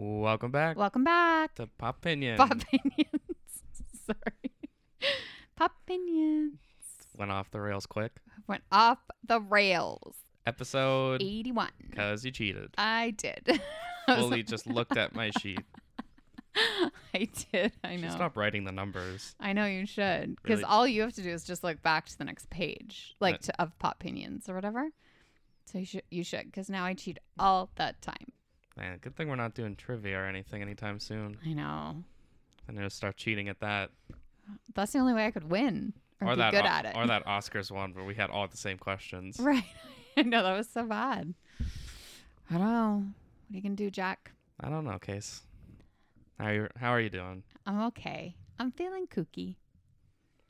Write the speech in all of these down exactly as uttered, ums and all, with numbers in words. Welcome back. Welcome back to Pop Opinions. Pop Opinions. Sorry. Pop Opinions. Went off the rails quick. Went off the rails. Episode eighty-one. Because you cheated. I did. Fully just looked at my sheet. I did. I know. Stop writing the numbers. I know you should. Because really? All you have to do is just look back to the next page, like right. to, of Pop Opinions or whatever. So you should. You should. Because now I cheat all the time. Man, good thing we're not doing trivia or anything anytime soon. I know. I'm going to start cheating at that. That's the only way I could win or, or be that good o- at it. Or that Oscars one where we had all the same questions. Right. I know. That was so bad. I don't know. What are you going to do, Jack? I don't know, Case. How are, you, how are you doing? I'm okay. I'm feeling kooky.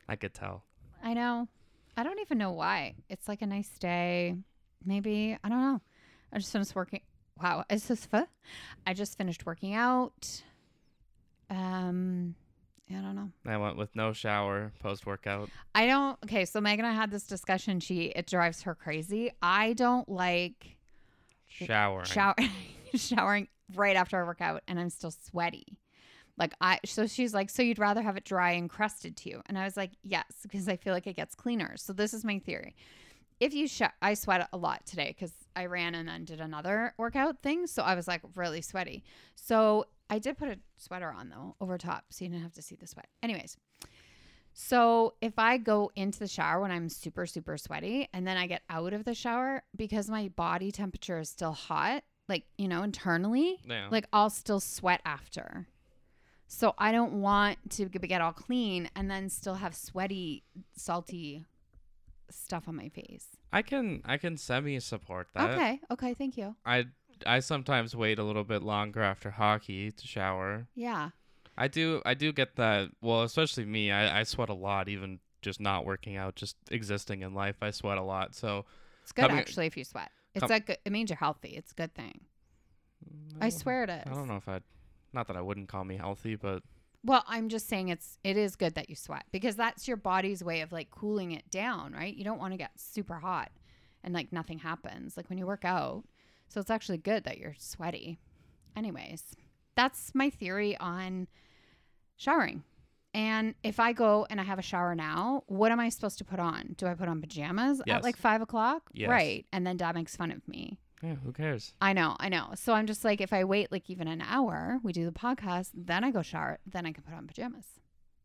I could tell. I know. I don't even know why. It's like a nice day. Maybe. I don't know. I just finished working. Wow. Is this fun? I just finished working out. Um, I don't know. I went with no shower post-workout. I don't. Okay. So Megan and I had this discussion. She, it drives her crazy. I don't like. Showering. Shower. Showering right after I work out, and I'm still sweaty. Like I, so she's like, so you'd rather have it dry and crusted to you? And I was like, yes, because I feel like it gets cleaner. So this is my theory. If you sh- I sweat a lot today because I ran and then did another workout thing. So I was like really sweaty. So I did put a sweater on though over top, so you didn't have to see the sweat. Anyways, so if I go into the shower when I'm super super sweaty, and then I get out of the shower because my body temperature is still hot. Like, you know, internally, yeah. like I'll still sweat after. So I don't want to get all clean and then still have sweaty, salty stuff on my face. I can I can semi support that. Okay. Okay. Thank you. I, I sometimes wait a little bit longer after hockey to shower. Yeah. I do. I do get that. Well, especially me, I, I sweat a lot, even just not working out, just existing in life. I sweat a lot. So it's good, having, actually, if you sweat. It's like it means you're healthy. It's a good thing. No, I swear it is. I don't know if I'd, not that I wouldn't call me healthy, but. Well, I'm just saying it's it is good that you sweat because that's your body's way of like cooling it down, right? You don't want to get super hot and like nothing happens like when you work out. So it's actually good that you're sweaty. Anyways, that's my theory on showering. And if I go and I have a shower now, what am I supposed to put on? Do I put on pajamas yes. at like five o'clock? Yes. Right. And then Dad makes fun of me. Yeah, who cares? I know, I know. So I'm just like, if I wait like even an hour, we do the podcast, then I go shower, then I can put on pajamas.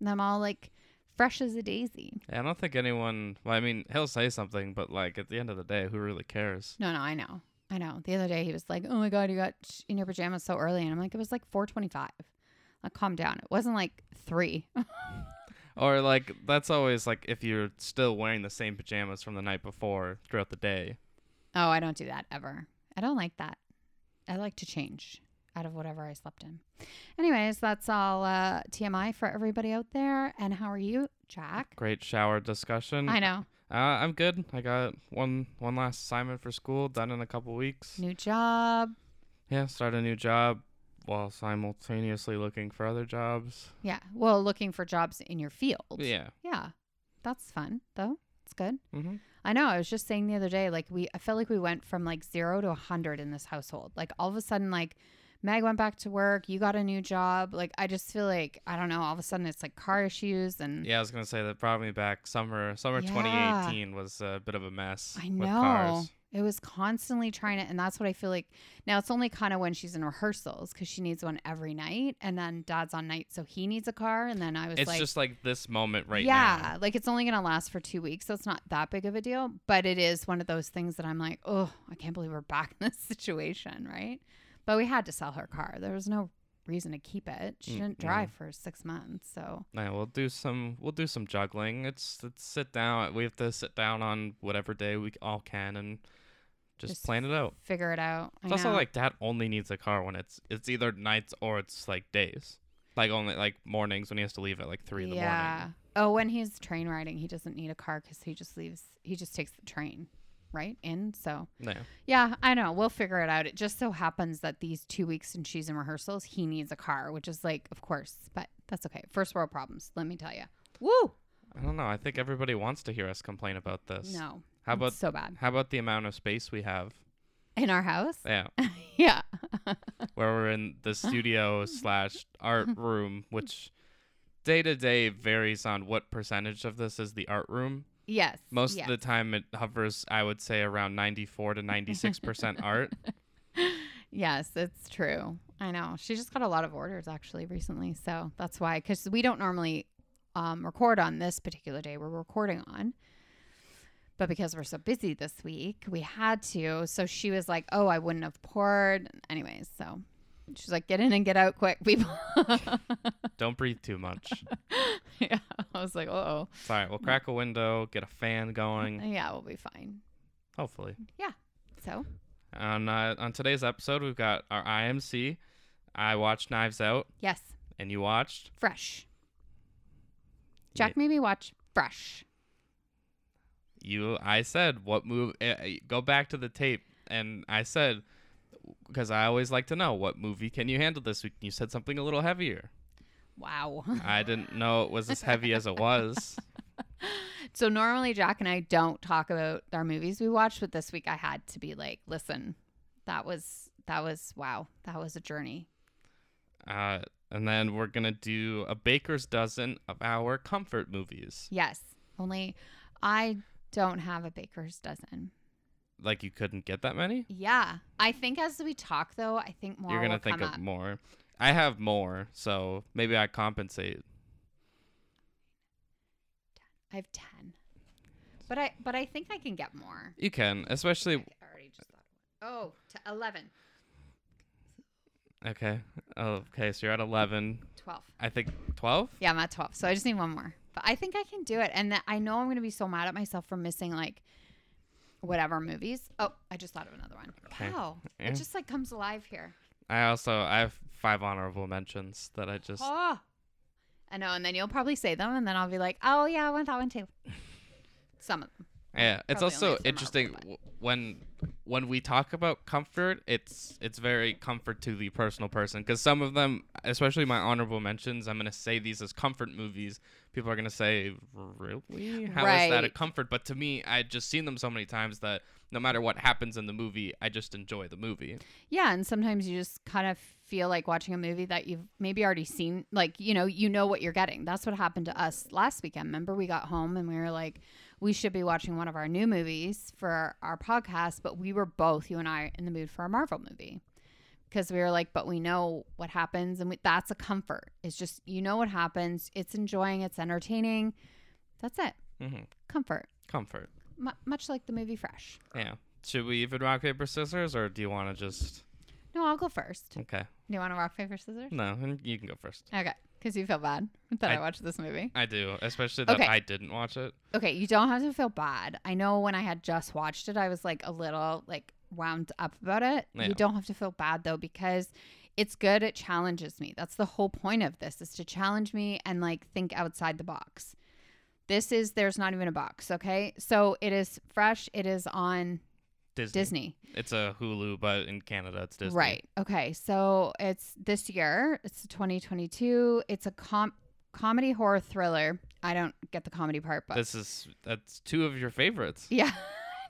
And I'm all like fresh as a daisy. Yeah, I don't think anyone, well, I mean, he'll say something, but like at the end of the day, who really cares? No, no, I know. I know. The other day he was like, oh my God, you got in your pajamas so early. And I'm like, it was like four twenty-five. Like, calm down. It wasn't like three. Or like, that's always like if you're still wearing the same pajamas from the night before throughout the day. Oh, I don't do that ever. I don't like that. I like to change out of whatever I slept in. Anyways, that's all uh, T M I for everybody out there. And how are you, Jack? Great shower discussion. I know. Uh, I'm good. I got one one last assignment for school done in a couple weeks. New job. Yeah, start a new job. While simultaneously looking for other jobs. Yeah. Well, looking for jobs in your field. Yeah. Yeah. That's fun, though. It's good. Mm-hmm. I know. I was just saying the other day, like, we, I felt like we went from, like, zero to one hundred in this household. Like, all of a sudden, like, Meg went back to work. You got a new job. Like, I just feel like, I don't know, all of a sudden it's, like, car issues and... Yeah, I was going to say that probably back summer, summer yeah. twenty eighteen was a bit of a mess. I know. With cars. It was constantly trying to, and that's what I feel like. Now, it's only kind of when she's in rehearsals because she needs one every night, and then Dad's on night, so he needs a car, and then I was it's like... It's just like this moment right yeah, now. Yeah, like it's only going to last for two weeks, so it's not that big of a deal, but it is one of those things that I'm like, oh, I can't believe we're back in this situation, right? But we had to sell her car. There was no reason to keep it. She didn't drive yeah. for six months, so... Yeah, we'll do some, we'll do some juggling. It's, it's sit down. We have to sit down on whatever day we all can, and... Just, Just plan it out. Figure it out. It's I also know. Like Dad only needs a car when it's it's either nights or it's like days. Like only like mornings when he has to leave at like three in the yeah. morning. Oh, when he's train riding, he doesn't need a car because he just leaves. He just takes the train right in. So no. yeah, I know. We'll figure it out. It just so happens that these two weeks and she's in rehearsals, he needs a car, which is like, of course, but that's okay. First world problems. Let me tell you. Woo. I don't know. I think everybody wants to hear us complain about this. No. How about, so bad. How about the amount of space we have? In our house? Yeah. Yeah. Where we're in the studio slash art room, which day to day varies on what percentage of this is the art room. Yes. Most yes. of the time it hovers, I would say, around ninety-four to ninety-six percent art. Yes, it's true. I know. She just got a lot of orders actually recently. So that's why, because we don't normally um, record on this particular day we're recording on. But because we're so busy this week, we had to. So she was like, oh, I wouldn't have poured. Anyways, so she's like, get in and get out quick, people. Don't breathe too much. Yeah. I was like, uh-oh. It's all right. We'll crack a window, get a fan going. Yeah, we'll be fine. Hopefully. Yeah. So? On, uh, on today's episode, we've got our I M C. I watched Knives Out. Yes. And you watched? Fresh. Jack yeah. made me watch Fresh. You, I said, what movie? Uh, go back to the tape, and I said, because I always like to know what movie can you handle this week. You said something a little heavier. Wow. I didn't know it was as heavy as it was. So normally Jack and I don't talk about our movies we watched, but this week I had to be like, listen, that was that was wow, that was a journey. Uh, and then we're gonna do a baker's dozen of our comfort movies. Yes, only I. Don't have a baker's dozen. Like you couldn't get that many? Yeah. I think as we talk, though, I think more You're going to think of up. more. I have more, so maybe I compensate. I have ten. But I but I think I can get more. You can, especially... I already just thought of one. Oh, to eleven. Okay. Oh, okay, so you're at eleven. twelve. I think twelve? Yeah, I'm at twelve, so I just need one more. But I think I can do it. And that I know I'm going to be so mad at myself for missing, like, whatever movies. Oh, I just thought of another one. Okay. Wow. Yeah. It just, like, comes alive here. I also, I have five honorable mentions that I just. Oh. I know. And then you'll probably say them. And then I'll be like, oh, yeah, I want that one, too. Some of them. Yeah. Probably it's also interesting when when we talk about comfort, it's it's very comfort to the personal person. Because some of them, especially my honorable mentions, I'm going to say these as comfort movies. People are going to say, really? How right. is that a comfort? But to me, I've just seen them so many times that no matter what happens in the movie, I just enjoy the movie. Yeah. And sometimes you just kind of feel like watching a movie that you've maybe already seen. Like, you know, you know what you're getting. That's what happened to us last weekend. Remember, we got home and we were like, we should be watching one of our new movies for our podcast, but we were both, you and I, in the mood for a Marvel movie because we were like, but we know what happens, and we, that's a comfort. It's just, you know what happens. It's enjoying. It's entertaining. That's it. Mm-hmm. Comfort. Comfort. M- much like the movie Fresh. Yeah. Should we even rock, paper, scissors, or do you want to just... No, I'll go first. Okay. Do you want to rock, paper, scissors? No, you can go first. Okay. Because you feel bad that I, I watched this movie. I do, especially that okay. I didn't watch it. Okay, you don't have to feel bad. I know when I had just watched it, I was like a little like wound up about it. Yeah. You don't have to feel bad though, because it's good. It challenges me. That's the whole point of this, is to challenge me and like think outside the box. This is, there's not even a box, okay? So it is Fresh. It is on Disney. Disney. It's a Hulu, but in Canada, it's Disney. Right. Okay. So it's this year. It's twenty twenty-two. It's a com- comedy horror thriller. I don't get the comedy part, but this is that's two of your favorites. Yeah.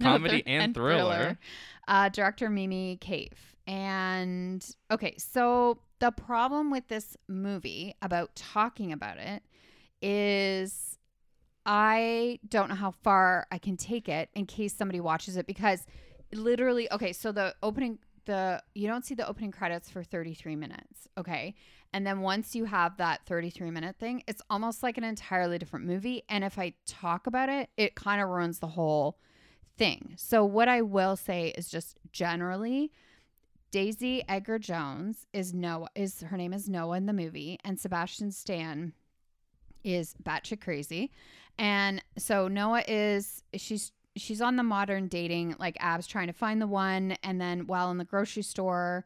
Comedy and, and thriller. thriller. Uh, director Mimi Cave. And okay, so the problem with this movie about talking about it is I don't know how far I can take it in case somebody watches it, because. Literally, okay, so the opening, the you don't see the opening credits for thirty-three minutes, okay? And then once you have that thirty-three minute thing, it's almost like an entirely different movie. And if I talk about it, it kind of ruins the whole thing. So what I will say is just generally, Daisy Edgar Jones is Noah, is her name is Noah in the movie, and Sebastian Stan is batshit crazy. And so Noah is, she's, She's on the modern dating, like, apps, trying to find the one. And then while in the grocery store,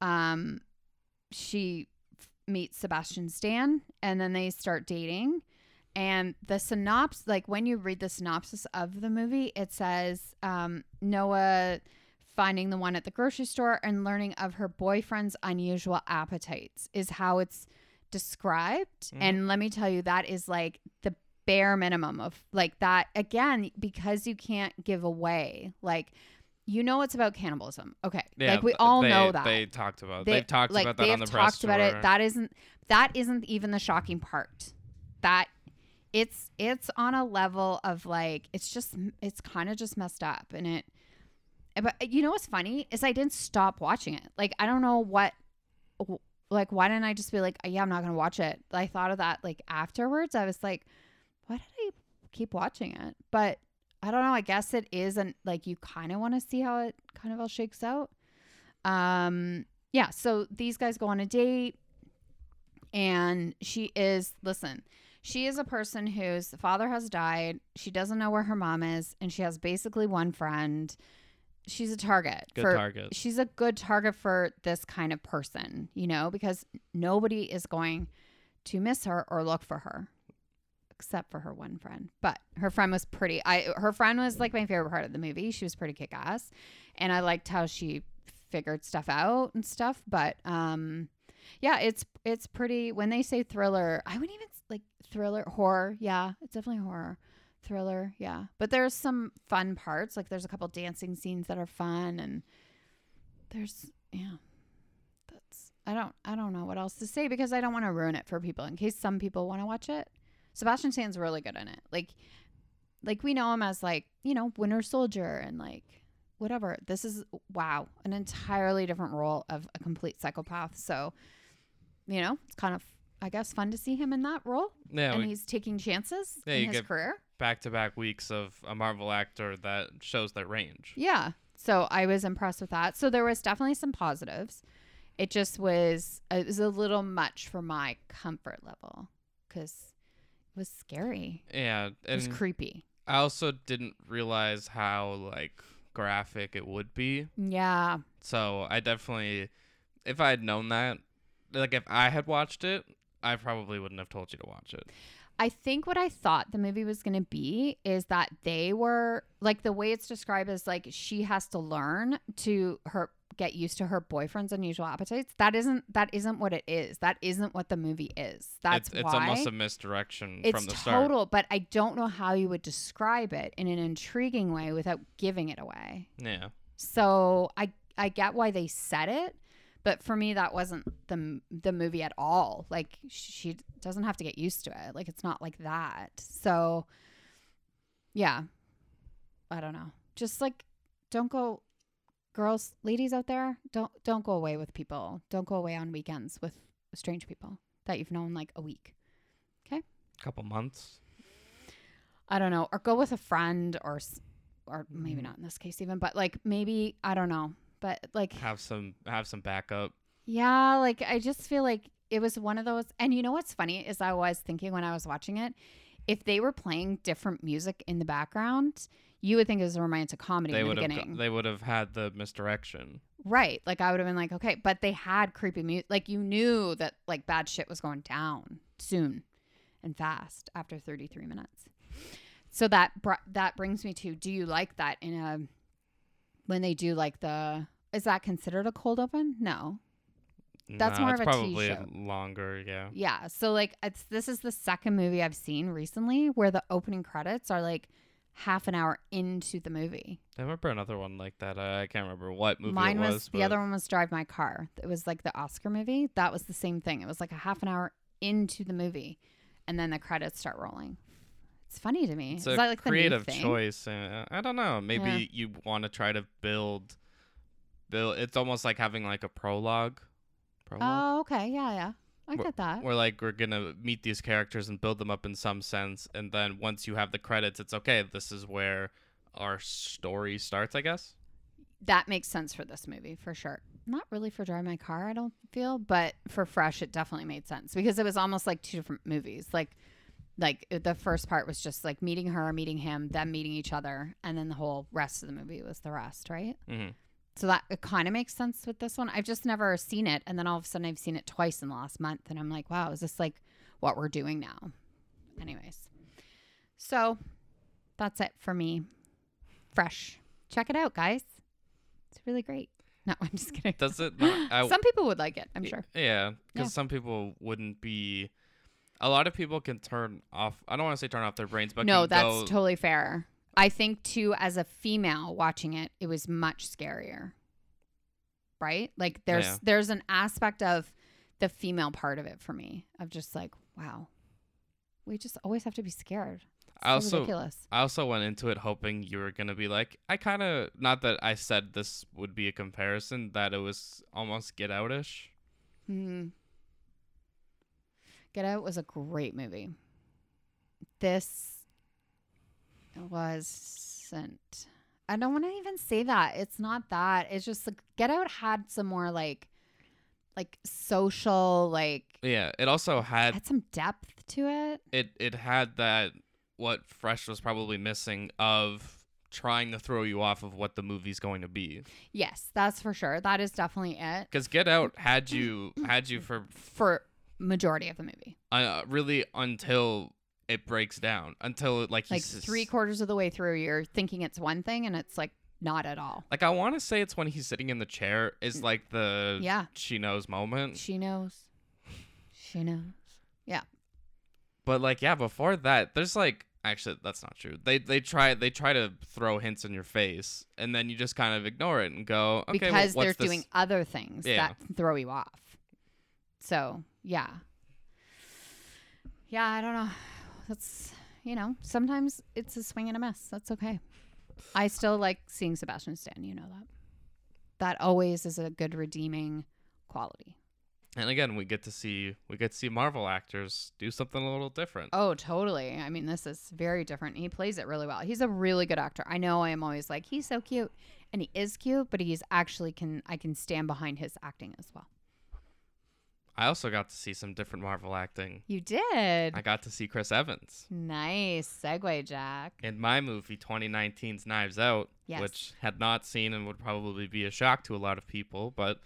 um, she f- meets Sebastian Stan. And then they start dating. And the synopsis, like, when you read the synopsis of the movie, it says um, Noah finding the one at the grocery store and learning of her boyfriend's unusual appetites is how it's described. Mm. And let me tell you, that is, like, the bare minimum of like that, again, because you can't give away like You know it's about cannibalism. Okay. Yeah, like we all they, know that. They talked about they, they've talked like, about that on the press tour. They've talked about it. That isn't that isn't even the shocking part. That it's it's on a level of like it's just it's kind of just messed up and it but you know what's funny is I didn't stop watching it. Like I don't know what like why didn't I just be like yeah, I'm not going to watch it. I thought of that like afterwards. I was like why did I keep watching it? But I don't know. I guess it is, and like you kind of want to see how it kind of all shakes out. Um, yeah. So these guys go on a date, and she is listen. She is a person whose father has died. She doesn't know where her mom is, and she has basically one friend. She's a target. Good for, target. She's a good target for this kind of person, you know, because nobody is going to miss her or look for her. Except for her one friend, but her friend was pretty. I her friend was like my favorite part of the movie. She was pretty kick-ass, and I liked how she figured stuff out and stuff. But um, yeah, it's it's pretty. When they say thriller, I wouldn't even like thriller horror. Yeah, it's definitely horror thriller. Yeah, but there's some fun parts. Like there's a couple dancing scenes that are fun, and there's yeah. That's I don't I don't know what else to say because I don't want to ruin it for people in case some people want to watch it. Sebastian Stan's really good in it. Like, like we know him as like, you know, Winter Soldier and like whatever. This is, wow, an entirely different role of a complete psychopath. So, you know, it's kind of, I guess, fun to see him in that role. Yeah, and we, he's taking chances yeah, in his career. Back-to-back weeks of a Marvel actor that shows their range. Yeah. So I was impressed with that. So there was definitely some positives. It just was, it was a little much for my comfort level because... was scary. Yeah. And it was creepy. I also didn't realize how like graphic it would be. Yeah. So I definitely, if I had known that, like if I had watched it, I probably wouldn't have told you to watch it. I think what I thought the movie was going to be is that they were like the way it's described is like she has to learn to her get used to her boyfriend's unusual appetites. That isn't that isn't what it is. That isn't what the movie is. That's it's, it's why it's almost a misdirection it's from the start. It's total, but I don't know how you would describe it in an intriguing way without giving it away. Yeah. So I I get why they said it, but for me that wasn't the the movie at all. Like she doesn't have to get used to it. Like it's not like that. So yeah. I don't know. Just like don't go girls, ladies out there, don't don't go away with people. Don't go away on weekends with strange people that you've known like a week. Okay? Couple months. I don't know. Or go with a friend or or maybe not in this case even, but like maybe, I don't know. But like have some have some backup. Yeah, like I just feel like it was one of those. And you know what's funny is I was thinking when I was watching it, if they were playing different music in the background, you would think it was a romantic comedy they in the beginning. Have, they would have had the misdirection. Right. Like, I would have been like, okay. But they had creepy music. Like, you knew that, like, bad shit was going down soon and fast after thirty-three minutes. So that br- that brings me to, do you like that in a... When they do, like, the... Is that considered a cold open? No. That's no, more of a probably T V show. Longer, yeah. Yeah. So, like, it's this is the second movie I've seen recently where the opening credits are, like... half an hour into the movie. I remember another one like that. Uh, I can't remember what movie Mine it was. was but... The other one was Drive My Car. It was like the Oscar movie. That was the same thing. It was like a half an hour into the movie, and then the credits start rolling. It's funny to me. It's Is a that like creative the new thing? choice. Uh, I don't know. Maybe yeah. you want to try to build, build. It's almost like having like a prologue. prologue? Oh, okay. Yeah, yeah. I get that. We're like, we're going to meet these characters and build them up in some sense. And then once you have the credits, it's okay. This is where our story starts, I guess. That makes sense for this movie, for sure. Not really for Drive My Car, I don't feel. But for Fresh, it definitely made sense. Because it was almost like two different movies. Like, like the first part was just like meeting her, meeting him, them meeting each other. And then the whole rest of the movie was the rest, right? Mm-hmm. So that kind of makes sense with this one. I've just never seen it. And then all of a sudden I've seen it twice in the last month. And I'm like, wow, is this like what we're doing now? Anyways. So that's it for me. Fresh. Check it out, guys. It's really great. No, I'm just kidding. Does it not, I, some people would like it, I'm sure. Yeah. Because yeah. some people wouldn't be. A lot of people can turn off. I don't want to say turn off their brains. but No, that's go, totally fair. I think, too, as a female watching it, it was much scarier. Right? Like, there's yeah. there's an aspect of the female part of it for me of just like, wow, we just always have to be scared. It's I also, ridiculous. I also went into it hoping you were going to be like, I kind of, not that I said this would be a comparison, that it was almost Get Out-ish. Mm-hmm. Get Out was a great movie. This wasn't. I don't want to even say that. It's not that. It's just like Get Out had some more like like social like yeah, it also had, had some depth to it. It it had that what Fresh was probably missing of trying to throw you off of what the movie's going to be. Yes, that's for sure. That is definitely it. Cuz Get Out had you had you for for majority of the movie. Uh, really until it breaks down, until like like s- three quarters of the way through, you're thinking it's one thing and it's like not at all. Like I want to say it's when he's sitting in the chair is like the yeah she knows moment. She knows, she knows. Yeah, but like yeah, before that, there's like actually that's not true. They they try they try to throw hints in your face and then you just kind of ignore it and go okay because well, they're this? doing other things yeah. that throw you off. So yeah, yeah, I don't know. That's, you know, sometimes it's a swing and a miss. That's okay. I still like seeing Sebastian Stan. You know that. That always is a good redeeming quality. And again, we get to see we get to see Marvel actors do something a little different. Oh, totally. I mean, this is very different. He plays it really well. He's a really good actor. I know I am always like, he's so cute. And he is cute, but he's actually can I can stand behind his acting as well. I also got to see some different Marvel acting. You did? I got to see Chris Evans. Nice. Segue, Jack. In my movie, twenty nineteen's Knives Out, yes. which had not seen and would probably be a shock to a lot of people, but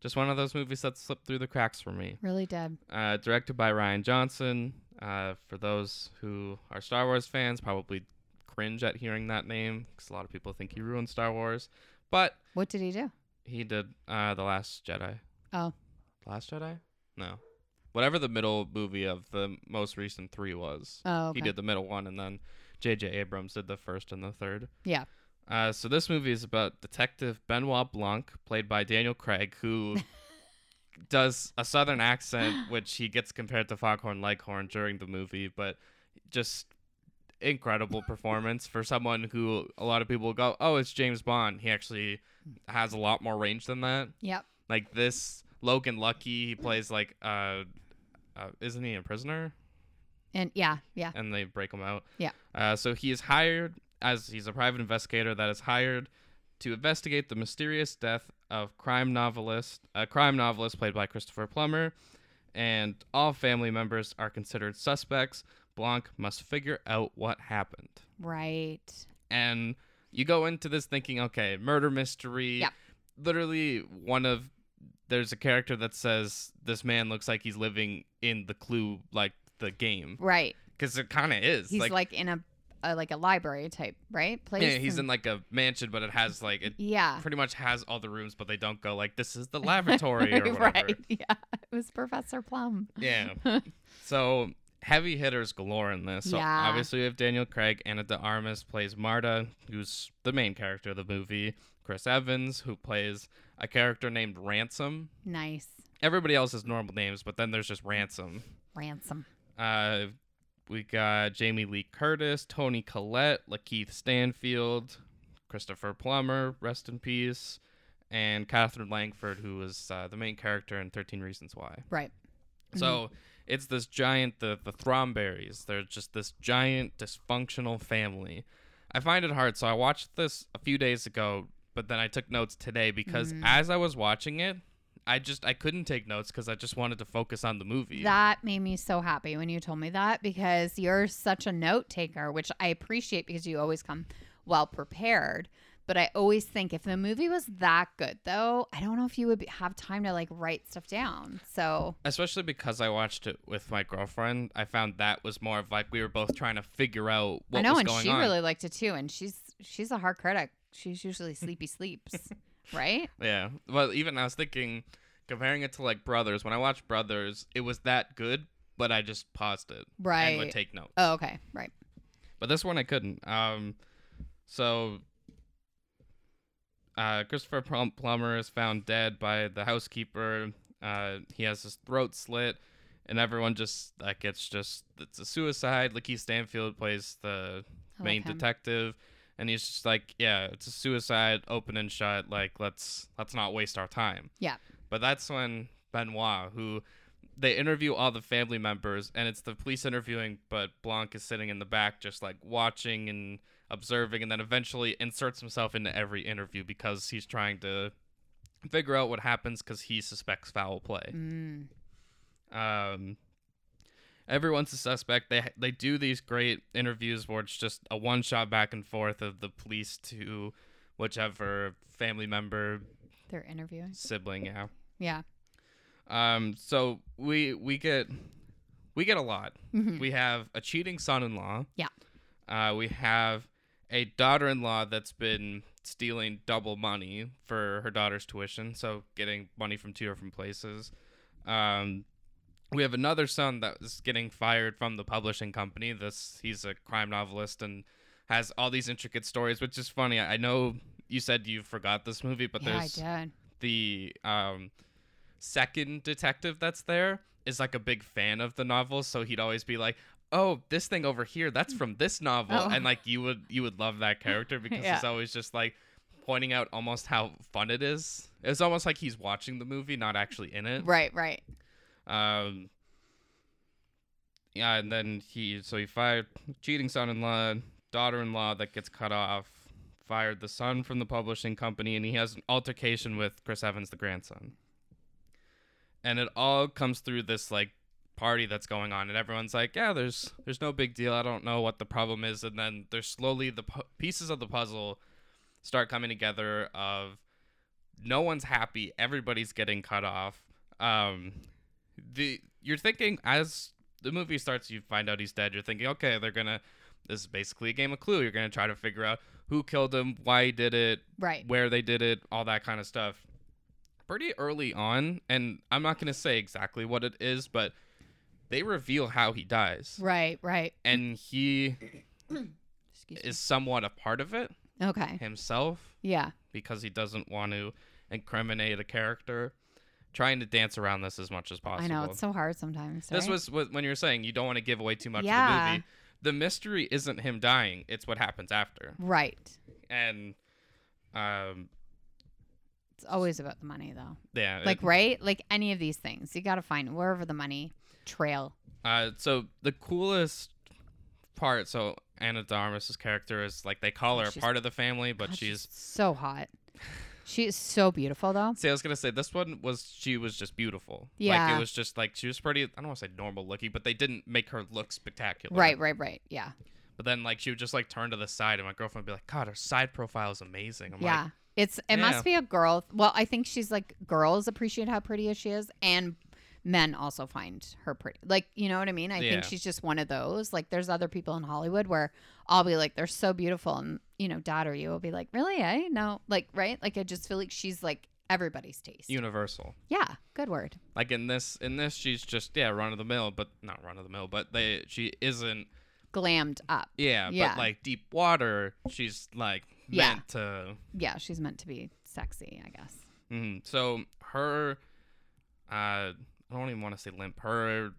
just one of those movies that slipped through the cracks for me. Really did. Uh, directed by Ryan Johnson. Uh, for those who are Star Wars fans, probably cringe at hearing that name because a lot of people think he ruined Star Wars. But what did he do? He did uh, The Last Jedi. Oh. Last Jedi? No. Whatever the middle movie of the most recent three was. Oh, okay. He did the middle one, and then J J Abrams did the first and the third. Yeah. Uh, so this movie is about Detective Benoit Blanc, played by Daniel Craig, who does a southern accent, which he gets compared to Foghorn Leghorn during the movie, but just incredible performance for someone who a lot of people go, oh, it's James Bond. He actually has a lot more range than that. Yep. Like this... Logan Lucky, he plays like, uh, uh, isn't he a prisoner? And yeah, yeah. And they break him out. Yeah. Uh, so he is hired as he's a private investigator that is hired to investigate the mysterious death of crime novelist, a crime novelist played by Christopher Plummer, and all family members are considered suspects. Blanc must figure out what happened. Right. And you go into this thinking, okay, murder mystery. Yeah. Literally one of there's a character that says this man looks like he's living in the Clue, like the game. Right. Because it kind of is. He's like, like in a, a, like a library type, right? Place. Yeah, he's and... in like a mansion, but it has like, it yeah. pretty much has all the rooms, but they don't go like, this is the laboratory or whatever. Right. Yeah. It was Professor Plum. Yeah. So heavy hitters galore in this. So yeah. Obviously we have Daniel Craig. Ana de Armas plays Marta, who's the main character of the movie. Chris Evans, who plays a character named Ransom. Nice. Everybody else has normal names, but then there's just Ransom. Ransom. Uh, we got Jamie Lee Curtis, Toni Collette, Lakeith Stanfield, Christopher Plummer, rest in peace, and Catherine Langford, who was uh, the main character in thirteen Reasons Why. Right. So mm-hmm. It's this giant, the, the Thronberries. They're just this giant dysfunctional family. I find it hard, so I watched this a few days ago, but then I took notes today because mm. as I was watching it, I just I couldn't take notes because I just wanted to focus on the movie. That made me so happy when you told me that because you're such a note taker, which I appreciate because you always come well prepared. But I always think if the movie was that good, though, I don't know if you would be, have time to like write stuff down. So especially because I watched it with my girlfriend, I found that was more of like we were both trying to figure out what was going on. I know, and she on. really liked it too, and she's she's a hard critic. She's usually sleepy sleeps, right? Yeah. Well, even I was thinking, comparing it to like Brothers. When I watched Brothers, it was that good, but I just paused it. Right. And would take notes. Oh, okay. Right. But this one I couldn't. Um, So uh, Christopher Plummer is found dead by the housekeeper. Uh, he has his throat slit, and everyone just like it's just it's a suicide. Lakeith Stanfield plays the I main detective, and he's just like, yeah, it's a suicide, open and shut. Like let's let's not waste our time. Yeah. But that's when Benoit, who they interview all the family members, and it's the police interviewing, but Blanc is sitting in the back just like watching and observing, and then eventually inserts himself into every interview because he's trying to figure out what happens because he suspects foul play. Mm. Um, everyone's a suspect. They they do these great interviews where it's just a one shot back and forth of the police to whichever family member they're interviewing, sibling. Yeah. Yeah. Um. So we we get we get a lot. Mm-hmm. We have a cheating son-in-law. Yeah. Uh. We have a daughter-in-law that's been stealing double money for her daughter's tuition, so getting money from two different places. Um, we have another son that's getting fired from the publishing company. This he's a crime novelist and has all these intricate stories, which is funny. I, I know you said you forgot this movie, but yeah, there's I did. the um second detective that's there is like a big fan of the novel, so he'd always be like, oh, this thing over here, that's from this novel. Oh. And like you would you would love that character because yeah. he's always just like pointing out almost how fun it is. It's almost like he's watching the movie, not actually in it. Right, right. Um Yeah, and then he so he fired cheating son-in-law, daughter-in-law that gets cut off, fired the son from the publishing company, and he has an altercation with Chris Evans, the grandson. And it all comes through this like party that's going on, and everyone's like, yeah, there's there's no big deal, I don't know what the problem is. And then there's slowly the pu- pieces of the puzzle start coming together of no one's happy, everybody's getting cut off. Um the you're thinking as the movie starts, you find out he's dead, you're thinking, okay, they're gonna this is basically a game of Clue. You're gonna try to figure out who killed him, why he did it, right, where they did it, all that kind of stuff. Pretty early on, and I'm not gonna say exactly what it is, but they reveal how he dies. Right, right. And he is somewhat a part of it. Okay. Himself. Yeah. Because he doesn't want to incriminate a character. Trying to dance around this as much as possible. I know, it's so hard sometimes. This right? was what, when you were saying you don't want to give away too much yeah. of the movie. The mystery isn't him dying. It's what happens after. Right. And um, it's always about the money, though. Yeah. Like, it, right? Like any of these things. You got to find wherever the money... trail. Uh, so the coolest part. So Ana de Armas' character is like they call her she's, part of the family, but God, she's, she's so hot. She is so beautiful, though. See, I was gonna say this one was she was just beautiful. Yeah, like, it was just like she was pretty. I don't want to say normal looking, but they didn't make her look spectacular. Right, right, right. Yeah. But then like she would just like turn to the side, and my girlfriend would be like, "God, her side profile is amazing." I'm yeah, like, it's it yeah. must be a girl. Well, I think she's like girls appreciate how pretty she is, and men also find her pretty. Like, you know what I mean? I yeah. think she's just one of those. Like, there's other people in Hollywood where I'll be like, they're so beautiful. And, you know, Dad or you will be like, really? I know. Like, right? Like, I just feel like she's like everybody's taste. Universal. Yeah. Good word. Like in this, in this, she's just, yeah, run of the mill, but not run of the mill, but they, she isn't glammed up. Yeah. yeah. But like deep water, she's like meant yeah. to. Yeah. She's meant to be sexy, I guess. Mm-hmm. So her, uh, I don't even want to say limp. Her,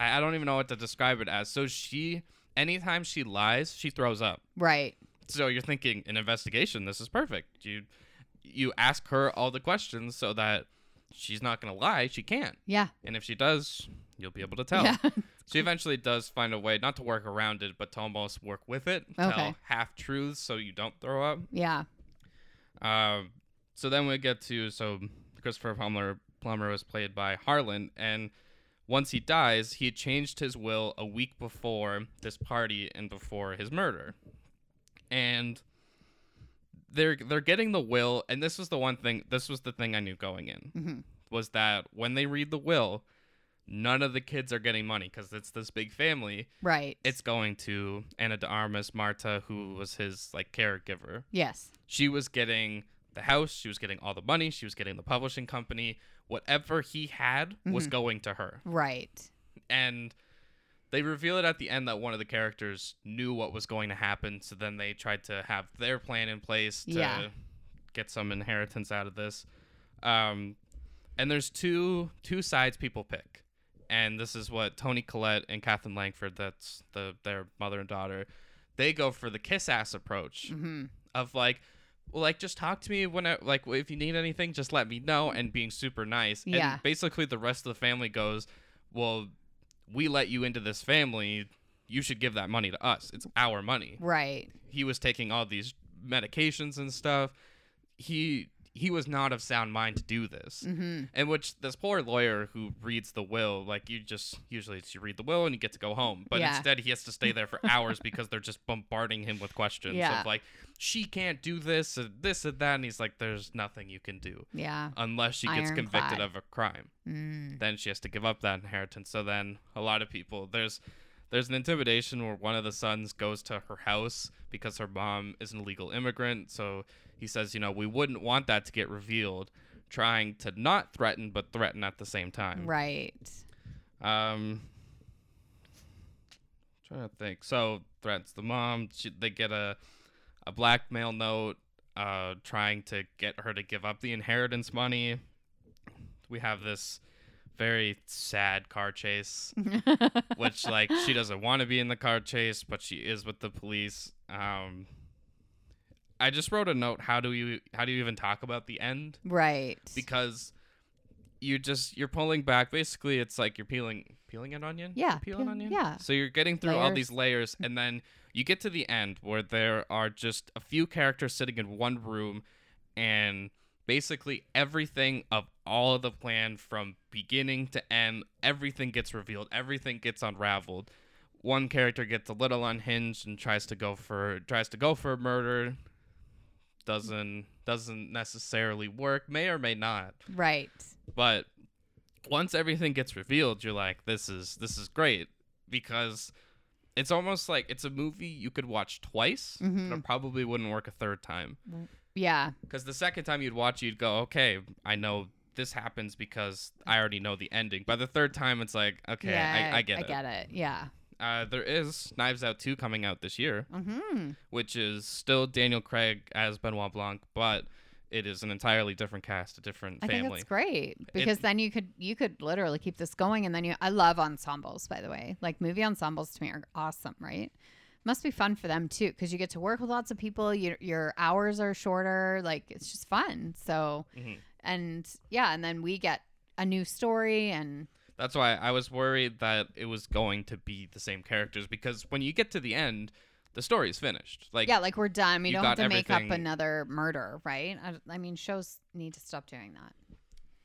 I, I don't even know what to describe it as. So she, anytime she lies, she throws up. Right. So you're thinking, an investigation, this is perfect. You, you ask her all the questions so that she's not going to lie. She can't. Yeah. And if she does, you'll be able to tell. Yeah. She eventually does find a way, not to work around it, but to almost work with it. Okay. Tell half-truths so you don't throw up. Yeah. Uh, so then we get to, so Christopher Plummer, Plummer was played by Harlan, and once he dies, he changed his will a week before this party and before his murder. And they're they're getting the will, and this was the one thing, this was the thing I knew going in, mm-hmm. was that when they read the will, none of the kids are getting money because it's this big family. Right. It's going to Ana de Armas, Marta, who was his like caregiver. Yes. She was getting the house, she was getting all the money, she was getting the publishing company. Whatever he had was mm-hmm. going to her. Right. And They reveal it at the end that one of the characters knew what was going to happen, so then they tried to have their plan in place to yeah. get some inheritance out of this. Um, and there's two two sides people pick. And this is what Toni Collette and Catherine Langford, that's the their mother and daughter, they go for the kiss-ass approach mm-hmm. of like, well, like, just talk to me when I, like, if you need anything, just let me know, and being super nice. Yeah. And basically the rest of the family goes, well, we let you into this family. You should give that money to us. It's our money. Right. He was taking all these medications and stuff. He he was not of sound mind to do this. Mm-hmm. And which this poor lawyer who reads the will, like, you just usually it's you read the will and you get to go home. But yeah. instead he has to stay there for hours because they're just bombarding him with questions yeah. of like, she can't do this and this and that. And he's like, there's nothing you can do. Yeah. Unless she gets Iron convicted clad. Of a crime. Mm. Then she has to give up that inheritance. So then a lot of people, there's there's an intimidation where one of the sons goes to her house because her mom is an illegal immigrant. So he says, you know, we wouldn't want that to get revealed, trying to not threaten, but threaten at the same time. Right. Um, I'm trying to think. So threatens the mom. She, they get a, a blackmail note uh, trying to get her to give up the inheritance money. We have this very sad car chase, which, like, she doesn't want to be in the car chase, but she is with the police. Um, I just wrote a note. How do you how do you even talk about the end? Right. Because you just you're pulling back. Basically, it's like you're peeling peeling an onion. Yeah. Peel an onion. Yeah. So you're getting through layers. all these layers, and then you get to the end where there are just a few characters sitting in one room, and basically everything of all of the plan from beginning to end, everything gets revealed, everything gets unraveled. One character gets a little unhinged and tries to go for tries to go for murder. Doesn't doesn't necessarily work, may or may not. Right. But once everything gets revealed, you're like, this is this is great, because it's almost like it's a movie you could watch twice, mm-hmm. but it probably wouldn't work a third time. Yeah. Because the second time you'd watch, you'd go, okay, I know this happens because I already know the ending. By the third time, it's like, okay, yeah, I, I get I it. I get it, yeah. Uh, there is Knives Out two coming out this year, mm-hmm. which is still Daniel Craig as Benoit Blanc, but it is an entirely different cast, a different I family. I think it's great, because it, then you could you could literally keep this going, and then you. I love ensembles, by the way. Like, movie ensembles to me are awesome, right? Must be fun for them too, because you get to work with lots of people. Your your hours are shorter. Like, it's just fun. So, mm-hmm. and yeah, and then we get a new story and. That's why I was worried that it was going to be the same characters, because when you get to the end, the story is finished. Like, yeah, like, we're done. We don't have to everything. make up another murder, right? I, I mean, shows need to stop doing that.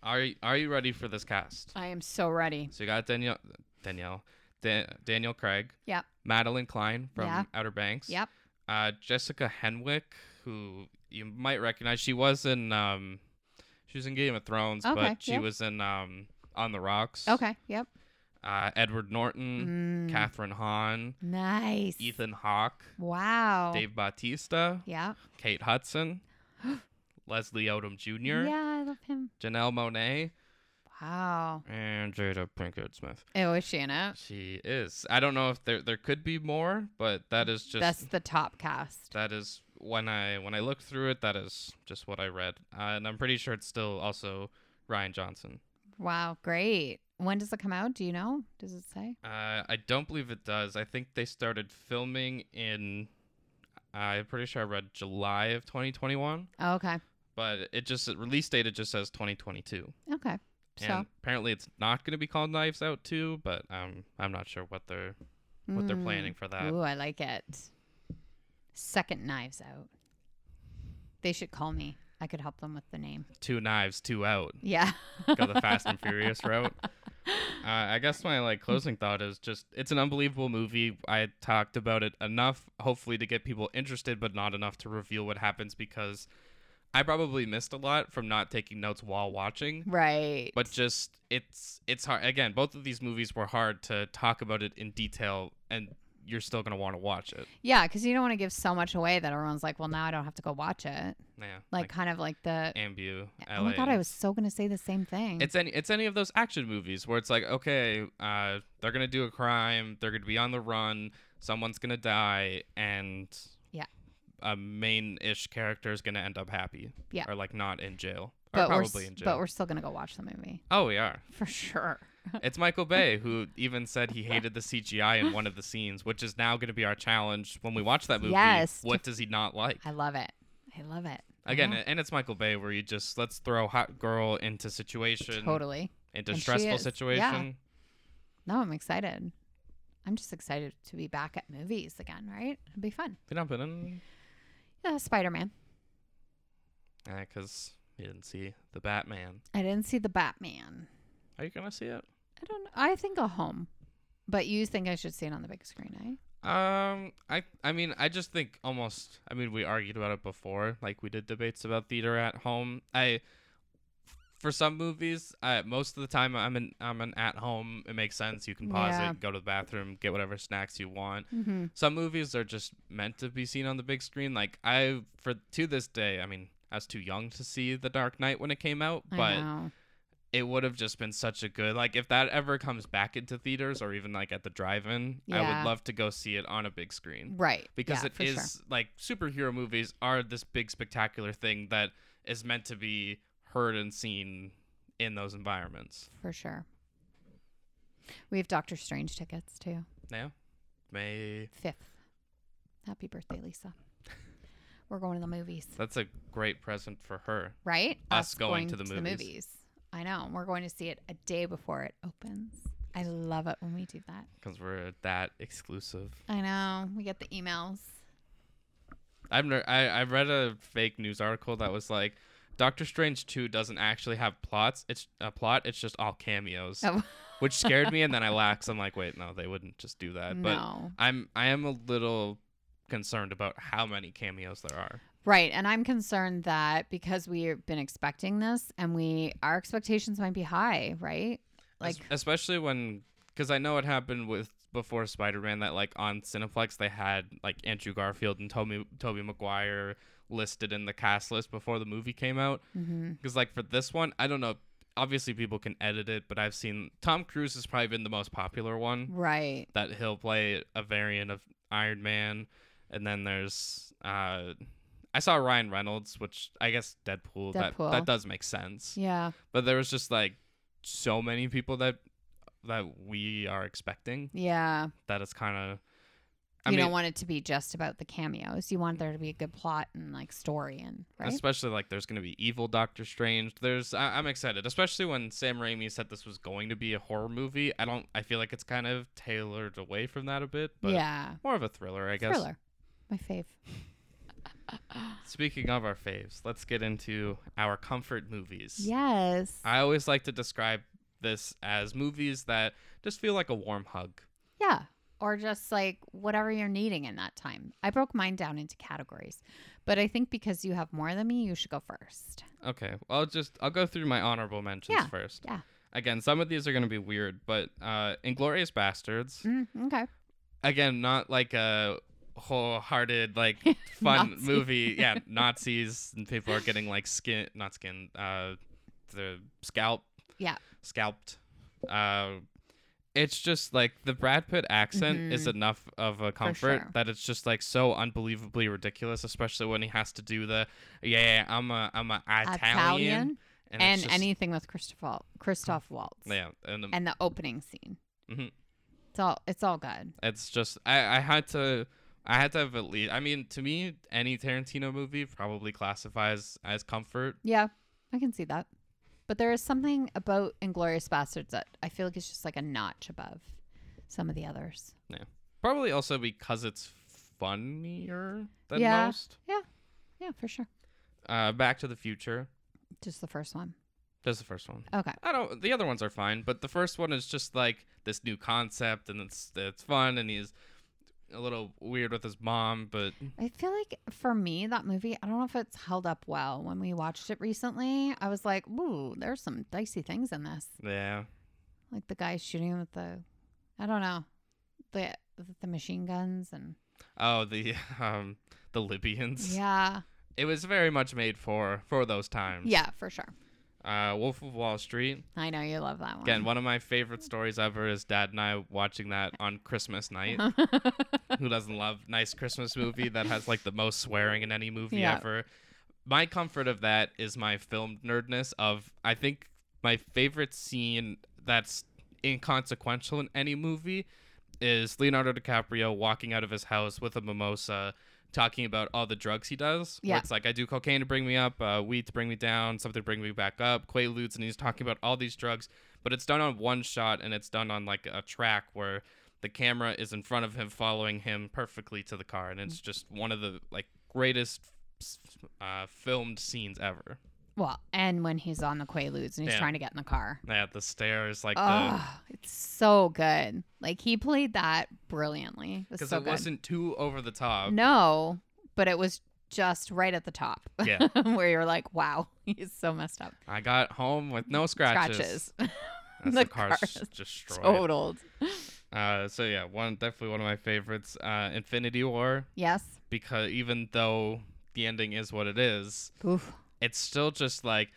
Are Are you ready for this cast? I am so ready. So you got Danielle, Danielle, Dan, Daniel Craig. Yep. Madeline Klein from yeah. Outer Banks. Yep. Uh, Jessica Henwick, who you might recognize. She was in um, she was in Game of Thrones, okay, but she yep. was in um. On the Rocks. Okay, yep. Uh, Edward Norton, mm. Catherine Hahn. Nice. Ethan Hawke. Wow. Dave Bautista. Yeah. Kate Hudson. Leslie Odom Junior Yeah, I love him. Janelle Monáe. Wow. And Jada Pinkett Smith. Oh, is she in it? She is. I don't know if there there could be more, but that is just... That's the top cast. That is... When I, when I looked through it, that is just what I read. Uh, and I'm pretty sure it's still also Ryan Johnson. Wow, great. When does it come out? Do you know? Does it say? Uh, I don't believe it does. I think they started filming in, uh, I'm pretty sure I read July of twenty twenty-one. Oh, okay. But it just, release date, it just says twenty twenty-two. Okay. So. And apparently it's not going to be called Knives Out two, but um, I'm not sure what they're, what mm. they're planning for that. Ooh, I like it. Second Knives Out. They should call me. I could help them with the name. Two knives, two out. Yeah. Go the Fast and Furious route. Uh, I guess my like closing thought is just, it's an unbelievable movie. I talked about it enough, hopefully, to get people interested, but not enough to reveal what happens, because I probably missed a lot from not taking notes while watching. Right. But just, it's it's hard. Again, both of these movies were hard to talk about it in detail and you're still going to want to watch it. Yeah, because you don't want to give so much away that everyone's like, well, now I don't have to go watch it. Yeah. Like, like kind of like the... Ambu, L A. Oh, my God, I was so going to say the same thing. It's any, it's any of those action movies where it's like, okay, uh, they're going to do a crime, they're going to be on the run, someone's going to die, and... Yeah. A main-ish character is going to end up happy. Yeah. Or, like, not in jail. But or probably in jail. But we're still going to go watch the movie. Oh, we are. For sure. It's Michael Bay, who even said he hated the C G I in one of the scenes, which is now going to be our challenge when we watch that movie. Yes. What does he not like? I love it. I love it. Again, yeah. And it's Michael Bay, where you just, let's throw hot girl into situation. Totally. Into and stressful situation. Yeah. No, I'm excited. I'm just excited to be back at movies again, right? It'll be fun. Yeah, Spider-Man. Because uh, you didn't see the Batman. I didn't see the Batman. Are you going to see it? I don't know. I think I'll home. But you think I should see it on the big screen, eh? Um, I I mean, I just think almost... I mean, we argued about it before. Like, we did debates about theater at home. I... For some movies, uh, most of the time I'm an I'm an at home. It makes sense. You can pause yeah. it, go to the bathroom, get whatever snacks you want. Mm-hmm. Some movies are just meant to be seen on the big screen. Like I, for to this day, I mean, I was too young to see The Dark Knight when it came out, but it would have just been such a good, like if that ever comes back into theaters or even like at the drive-in, yeah. I would love to go see it on a big screen. Right. Because yeah, it is sure. like superhero movies are this big spectacular thing that is meant to be heard and seen in those environments. For sure. We have Doctor Strange tickets too. Yeah. May fifth. Happy birthday, Lisa. We're going to the movies. That's a great present for her. Right? Us, Us going, going to, the, to movies. the movies. I know. We're going to see it a day before it opens. I love it when we do that. Because we're that exclusive. I know. We get the emails. I've ne- I, I read a fake news article that was like, Doctor Strange two doesn't actually have plots. It's a plot. It's just all cameos, oh. which scared me. And then I lax. I'm like, wait, no, they wouldn't just do that. No. But I'm I am a little concerned about how many cameos there are. Right. And I'm concerned that because we've been expecting this and we our expectations might be high. Right. Like es- especially when because I know it happened with before Spider-Man that like on Cineplex, they had like Andrew Garfield and Tobey Tobey Maguire listed in the cast list before the movie came out because mm-hmm. like for this one I don't know, obviously people can edit it, but I've seen Tom Cruise has probably been the most popular one, right, that he'll play a variant of Iron Man, and then there's uh I saw Ryan Reynolds, which I guess Deadpool, Deadpool. that that does make sense, yeah, but there was just like so many people that that we are expecting, yeah, that it's kind of You I mean, don't want it to be just about the cameos. You want there to be a good plot and like story, and right? Especially like there's going to be evil Doctor Strange. There's I- I'm excited, especially when Sam Raimi said this was going to be a horror movie. I don't. I feel like it's kind of tailored away from that a bit, but yeah, more of a thriller, I guess. Thriller, my fave. Speaking of our faves, let's get into our comfort movies. Yes, I always like to describe this as movies that just feel like a warm hug. Yeah. Or just like whatever you're needing in that time. I broke mine down into categories, but I think because you have more than me, you should go first. Okay. Well, I'll just, I'll go through my honorable mentions yeah, first. Yeah. Again, some of these are going to be weird, but uh, Inglourious Basterds. Mm, okay. Again, not like a wholehearted, like fun movie. Yeah. Nazis and people are getting like skin, not skin, uh, the scalp. Yeah. Scalped. Uh, It's just like the Brad Pitt accent mm-hmm. is enough of a comfort sure. that it's just like so unbelievably ridiculous, especially when he has to do the yeah I'm a I'm a Italian, Italian. and, and just, anything with Christopher Christoph Waltz yeah and, um, and the opening scene mm-hmm. it's all it's all good. It's just I, I had to I had to have at least I mean to me any Tarantino movie probably classifies as comfort. Yeah, I can see that. But there is something about Inglourious Basterds that I feel like it's just like a notch above some of the others. Yeah. Probably also because it's funnier than yeah. most. Yeah. Yeah, for sure. Uh, Back to the Future. Just the first one. Just the first one. Okay. I don't. The other ones are fine, but the first one is just like this new concept, and it's it's fun, and he's a little weird with his mom, but I feel like for me that movie, I don't know if it's held up well. When we watched it recently, I was like, "Ooh, there's some dicey things in this." Yeah, like the guy shooting with the, I don't know, the the machine guns and oh the um the Libyans. Yeah, it was very much made for for those times. Yeah, for sure. Uh, Wolf of Wall Street. I know you love that one. Again, one of my favorite stories ever is Dad and I watching that on Christmas night. Who doesn't love nice Christmas movie that has like the most swearing in any movie yep. ever? My comfort of that is my film nerdness of, I think my favorite scene that's inconsequential in any movie is Leonardo DiCaprio walking out of his house with a mimosa, talking about all the drugs he does. Yeah. It's like, I do cocaine to bring me up, uh, weed to bring me down, something to bring me back up, Quaaludes, and he's talking about all these drugs, but it's done on one shot and it's done on like a track where the camera is in front of him following him perfectly to the car, and it's just one of the like greatest uh, filmed scenes ever. Well, and when he's on the Quaaludes and he's yeah. trying to get in the car. Yeah, the stairs. Like, oh, the... it's so good. Like, he played that brilliantly. Because it, was so it wasn't too over the top. No, but it was just right at the top. Yeah. Where you're like, wow, he's so messed up. I got home with no scratches. Scratches. As the, the car's car destroyed. Totaled. Uh, so, yeah, one definitely one of my favorites. Uh, Infinity War. Yes. Because even though the ending is what it is. Oof. It's still just like,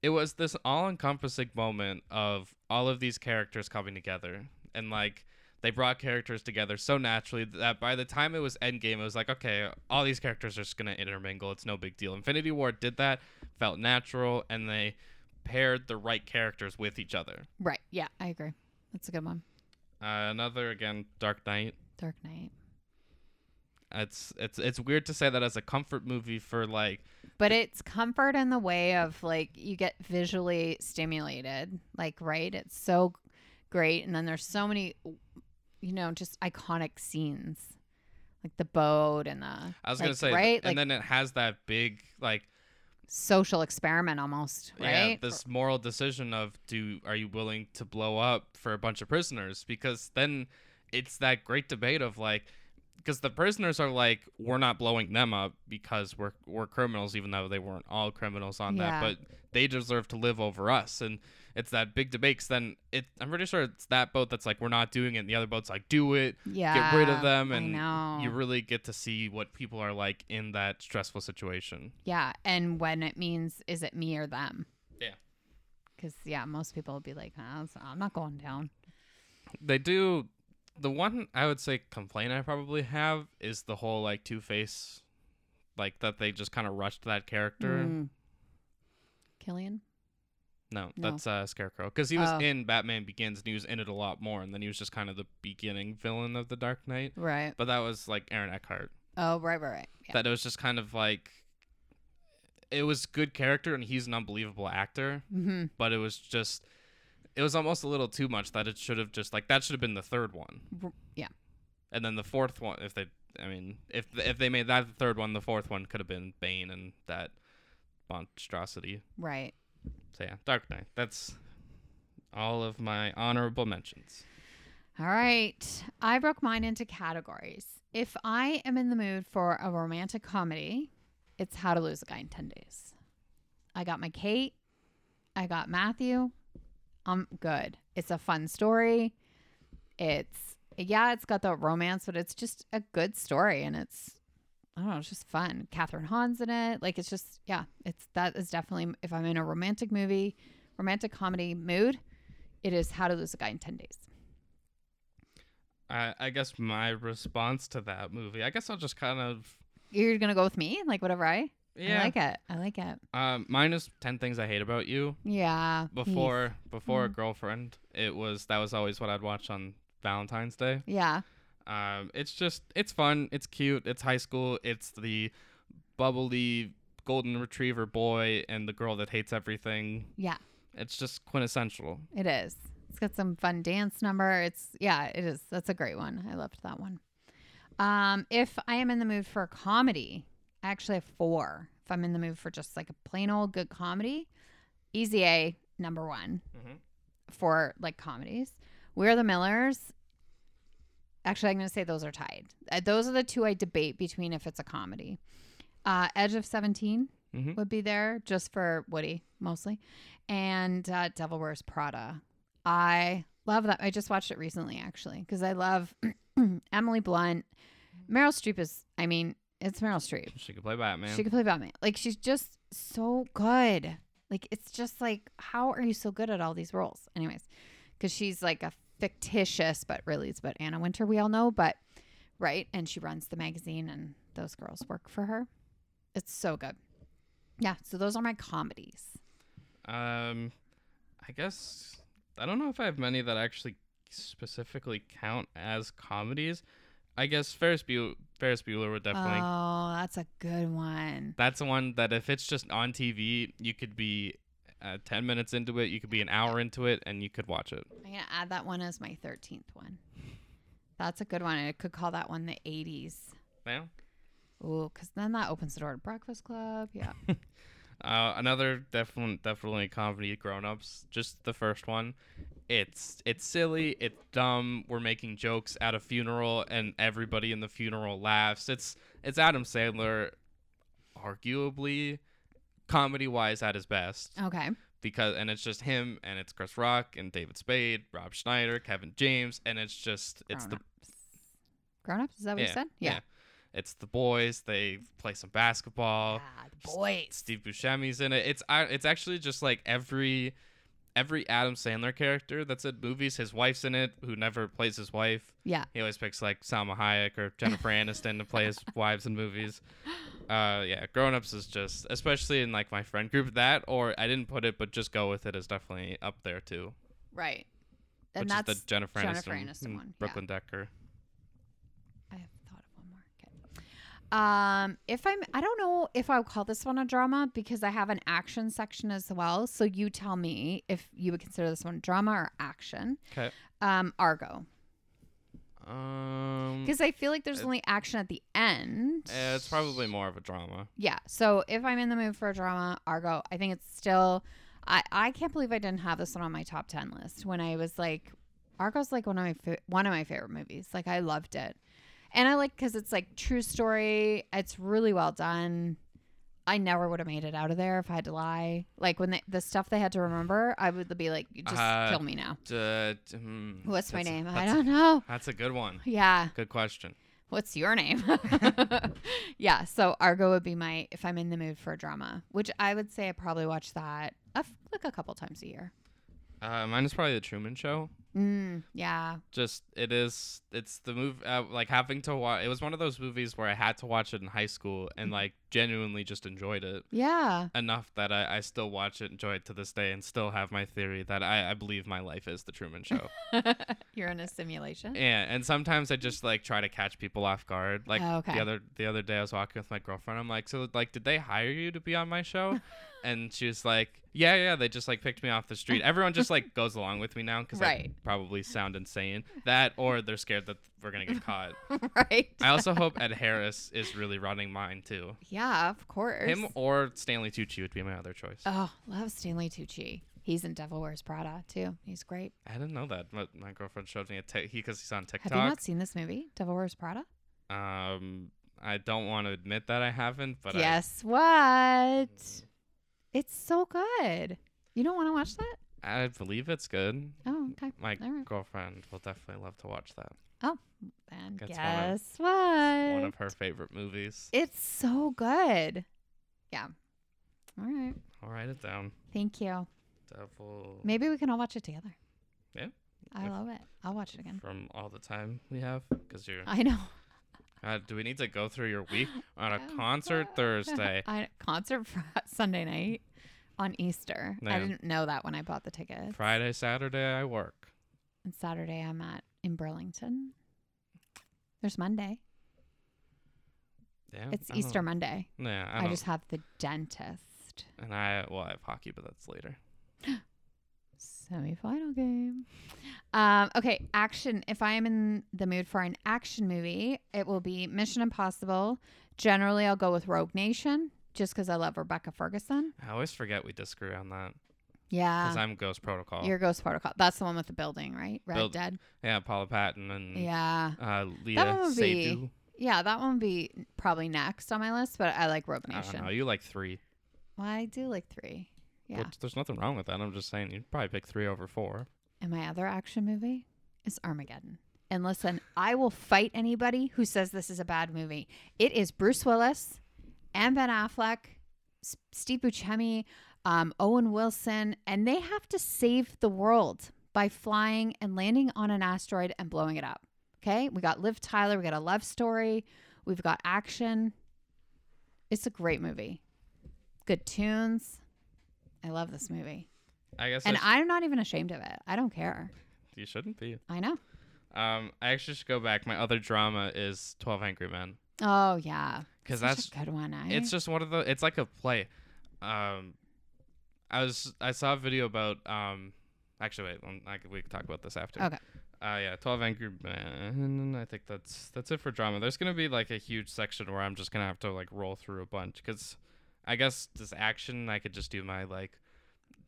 it was this all-encompassing moment of all of these characters coming together. And like, they brought characters together so naturally that by the time it was Endgame, it was like, okay, all these characters are just going to intermingle. It's no big deal. Infinity War did that, felt natural, and they paired the right characters with each other. Right. Yeah, I agree. That's a good one. Uh, another, again, Dark Knight. Dark Knight. It's it's it's weird to say that as a comfort movie for like, but it's comfort in the way of like you get visually stimulated, like, right? It's so great, and then there's so many, you know, just iconic scenes, like the boat and the. I was like, gonna say, right? And like, then it has that big like social experiment almost, right? Yeah, this moral decision of do are you willing to blow up for a bunch of prisoners? Because then it's that great debate of like. Because the prisoners are like, we're not blowing them up because we're we're criminals, even though they weren't all criminals on yeah. that. But they deserve to live over us. And it's that big debate. So then it, I'm pretty sure it's that boat that's like, we're not doing it. And the other boat's like, do it. Yeah, get rid of them. And you really get to see what people are like in that stressful situation. Yeah. And when it means, is it me or them? Yeah. Because, yeah, most people would be like, nah, I'm not going down. They do... The one I would say complaint I probably have is the whole like Two-Face, like that they just kind of rushed that character. Mm. Killian? No, no, that's uh, Scarecrow. Because he was oh. in Batman Begins and he was in it a lot more. And then he was just kind of the beginning villain of The Dark Knight. Right. But that was like Aaron Eckhart. Oh, right, right, right. Yeah. That it was just kind of like, it was good character and he's an unbelievable actor. Mm-hmm. But it was just... It was almost a little too much that it should have just like that should have been the third one. Yeah. And then the fourth one, if they, I mean, if if they made that the third one, the fourth one could have been Bane and that monstrosity. Right. So yeah, Dark Knight. That's all of my honorable mentions. All right. I broke mine into categories. If I am in the mood for a romantic comedy, it's How to Lose a Guy in ten days. I got my Kate. I got Matthew. I'm good. It's a fun story. It's, yeah, it's got the romance, but it's just a good story. And it's, I don't know, it's just fun. Catherine Hahn's in it. Like, it's just, yeah, it's, that is definitely, if I'm in a romantic movie, romantic comedy mood, it is How to Lose a Guy in ten days. I, I guess my response to that movie, I guess I'll just kind of. You're going to go with me? Like, whatever I? Yeah. I like it. I like it. Um, mine is ten things I hate about you. Yeah. Before he's... before mm. a girlfriend, it was that was always what I'd watch on Valentine's Day. Yeah. Um, it's just it's fun. It's cute. It's high school. It's the bubbly golden retriever boy and the girl that hates everything. Yeah. It's just quintessential. It is. It's got some fun dance number. It's yeah. It is. That's a great one. I loved that one. Um, if I am in the mood for a comedy. I actually have four. If I'm in the mood for just like a plain old good comedy, Easy A, number one mm-hmm. for like comedies. We're the Millers. Actually, I'm going to say those are tied. Those are the two I debate between if it's a comedy. Uh, Edge of seventeen mm-hmm. would be there just for Woody mostly. And uh, Devil Wears Prada. I Love that. I just watched it recently, actually, because I love Emily Blunt. Meryl Streep is, I mean, it's Meryl Streep. She could play Batman. She could play Batman. Like, she's just so good. Like, it's just like, how are you so good at all these roles? Anyways, because she's like a fictitious, but really it's about Anna Wintour, we all know, but right. And she runs the magazine, and those girls work for her. It's so good. Yeah. So those are my comedies. Um, I guess, I don't know if I have many that actually specifically count as comedies. I guess Ferris Bueller, Ferris Bueller would definitely. Oh, that's a good one. That's the one that if it's just on T V, you could be uh, ten minutes into it, you could be an hour into it, and you could watch it. I'm gonna add that one as my thirteenth one. That's a good one. I could call that one the eighties. Yeah. Ooh, because then that opens the door to Breakfast Club. Yeah. uh, another definitely definitely comedy, Grown Ups. Just the first one. It's it's silly, it's dumb. We're making jokes at a funeral, and everybody in the funeral laughs. It's it's Adam Sandler, arguably, comedy-wise, at his best. Okay. Because and it's just him, and it's Chris Rock and David Spade, Rob Schneider, Kevin James, and it's just it's Grown the ups. Grown Ups. Is that what yeah, you said? Yeah. yeah. It's the boys. They play some basketball. Ah, the boys. St- Steve Buscemi's in it. It's I, it's actually just like every. Every Adam Sandler character that's in movies, his wife's in it, who never plays his wife. Yeah. He always picks, like, Salma Hayek or Jennifer Aniston to play his wives in movies. Uh, yeah, Grown Ups is just, especially in, like, my friend group, that, or I didn't put it, but Just Go With It is definitely up there, too. Right. And which that's is the Jennifer, Jennifer Aniston, Aniston one. Brooklyn yeah. Decker. I have thought of one more. Okay. Um, if I'm, I don't know if I would call this one a drama because I have an action section as well. So you tell me if you would consider this one drama or action. Okay. Um, Argo. Um, because I feel like there's it, only action at the end. It's probably more of a drama. Yeah. So if I'm in the mood for a drama, Argo. I think it's still. I I can't believe I didn't have this one on my top ten list when I was like, Argo's like one of my fa- one of my favorite movies. Like I loved it. And I like because it's like true story. It's really well done. I never would have made it out of there if I had to lie. Like when they, the stuff they had to remember, I would be like, just uh, kill me now. Uh, mm, What's my name? I don't know. That's a good one. Yeah. Good question. What's your name? Yeah. So Argo would be my, if I'm in the mood for a drama, which I would say I probably watch that a f- like a couple times a year. Uh, mine is probably The Truman Show. Mm, yeah. Just, it is, it's the movie, uh, like having to watch, it was one of those movies where I had to watch it in high school and like genuinely just enjoyed it. Yeah. Enough that I, I still watch it, enjoy it to this day, and still have my theory that I, I believe my life is The Truman Show. You're in a simulation? Yeah. And sometimes I just like try to catch people off guard. Like oh, okay. the other the other day I was walking with my girlfriend. I'm like, so like, did they hire you to be on my show? And she was like, yeah, yeah, they just like picked me off the street. Everyone just like goes along with me now because right. I probably sound insane. That or they're scared that we're going to get caught. Right. I also hope Ed Harris is really running mine too. Yeah, of course. Him or Stanley Tucci would be my other choice. Oh, love Stanley Tucci. He's in Devil Wears Prada too. He's great. I didn't know that. My, my girlfriend showed me a t- he because he's on TikTok. Have you not seen this movie, Devil Wears Prada? Um, I don't want to admit that I haven't, but guess I... what? It's so good. You don't want to watch that? I believe it's good. Oh, okay. My right. girlfriend will definitely love to watch that. Oh, and guess one of, what? One of her favorite movies. It's so good. Yeah. All right. I'll write it down. Thank you. Devil. Maybe we can all watch it together. Yeah. I if, love it. I'll watch it again. From all the time we have, because you're. I know. Uh, do we need to go through your week on a concert Thursday? I, concert fr- Sunday night on Easter. No. I didn't know that when I bought the tickets. Friday, Saturday, I work. And Saturday, I'm at in Burlington. There's Monday. Yeah, it's Easter Monday. Yeah, I, I just have the dentist. And I well, I have hockey, but that's later. Semi-final game. Um, okay, action. If I am in the mood for an action movie, it will be Mission Impossible. Generally, I'll go with Rogue Nation just because I love Rebecca Ferguson. I always forget we disagree on that. Yeah. Because I'm Ghost Protocol. You're Ghost Protocol. That's the one with the building, right? Red Build- Dead. Yeah, Paula Patton and yeah. uh, Leah Seydoux. Yeah, that one would be probably next on my list, but I like Rogue Nation. I don't know. You like three. Well, I do like three. Yeah. Which, there's nothing wrong with that. I'm just saying you'd probably pick three over four. And my other action movie is Armageddon. And listen, I will fight anybody who says this is a bad movie. It is Bruce Willis and Ben Affleck, S- Steve Buscemi, um, Owen Wilson, and they have to save the world by flying and landing on an asteroid and blowing it up. Okay? We got Liv Tyler. We got a love story. We've got action. It's a great movie. Good tunes. I love this movie. I guess, and I sh- I'm not even ashamed of it. I don't care. You shouldn't be. I know. Um, I actually should go back. My other drama is twelve Angry Men. Oh yeah, because that's a good one. I... It's just one of the. It's like a play. Um, I was I saw a video about. Um, actually, wait. I could, we can talk about this after. Okay. Uh, yeah, twelve Angry Men. I think that's that's it for drama. There's gonna be like a huge section where I'm just gonna have to like roll through a bunch because I guess this action I could just do my like.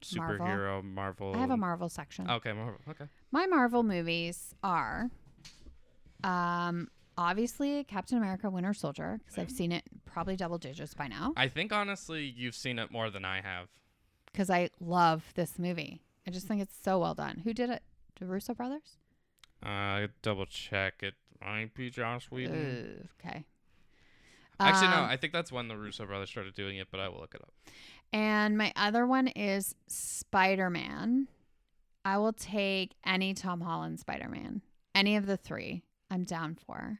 Superhero, Marvel. Marvel. I have a Marvel section. Okay, Marvel. Okay. My Marvel movies are um, obviously Captain America Winter Soldier, because I've seen it probably double digits by now. I think, honestly, you've seen it more than I have. Because I love this movie. I just think it's so well done. Who did it? The Russo brothers? Uh, double check. It might be Joss Whedon. Uh, okay. Actually, no. I think that's when the Russo brothers started doing it, but I will look it up. And my other one is Spider-Man. I will take any Tom Holland Spider-Man. Any of the three. I'm down for.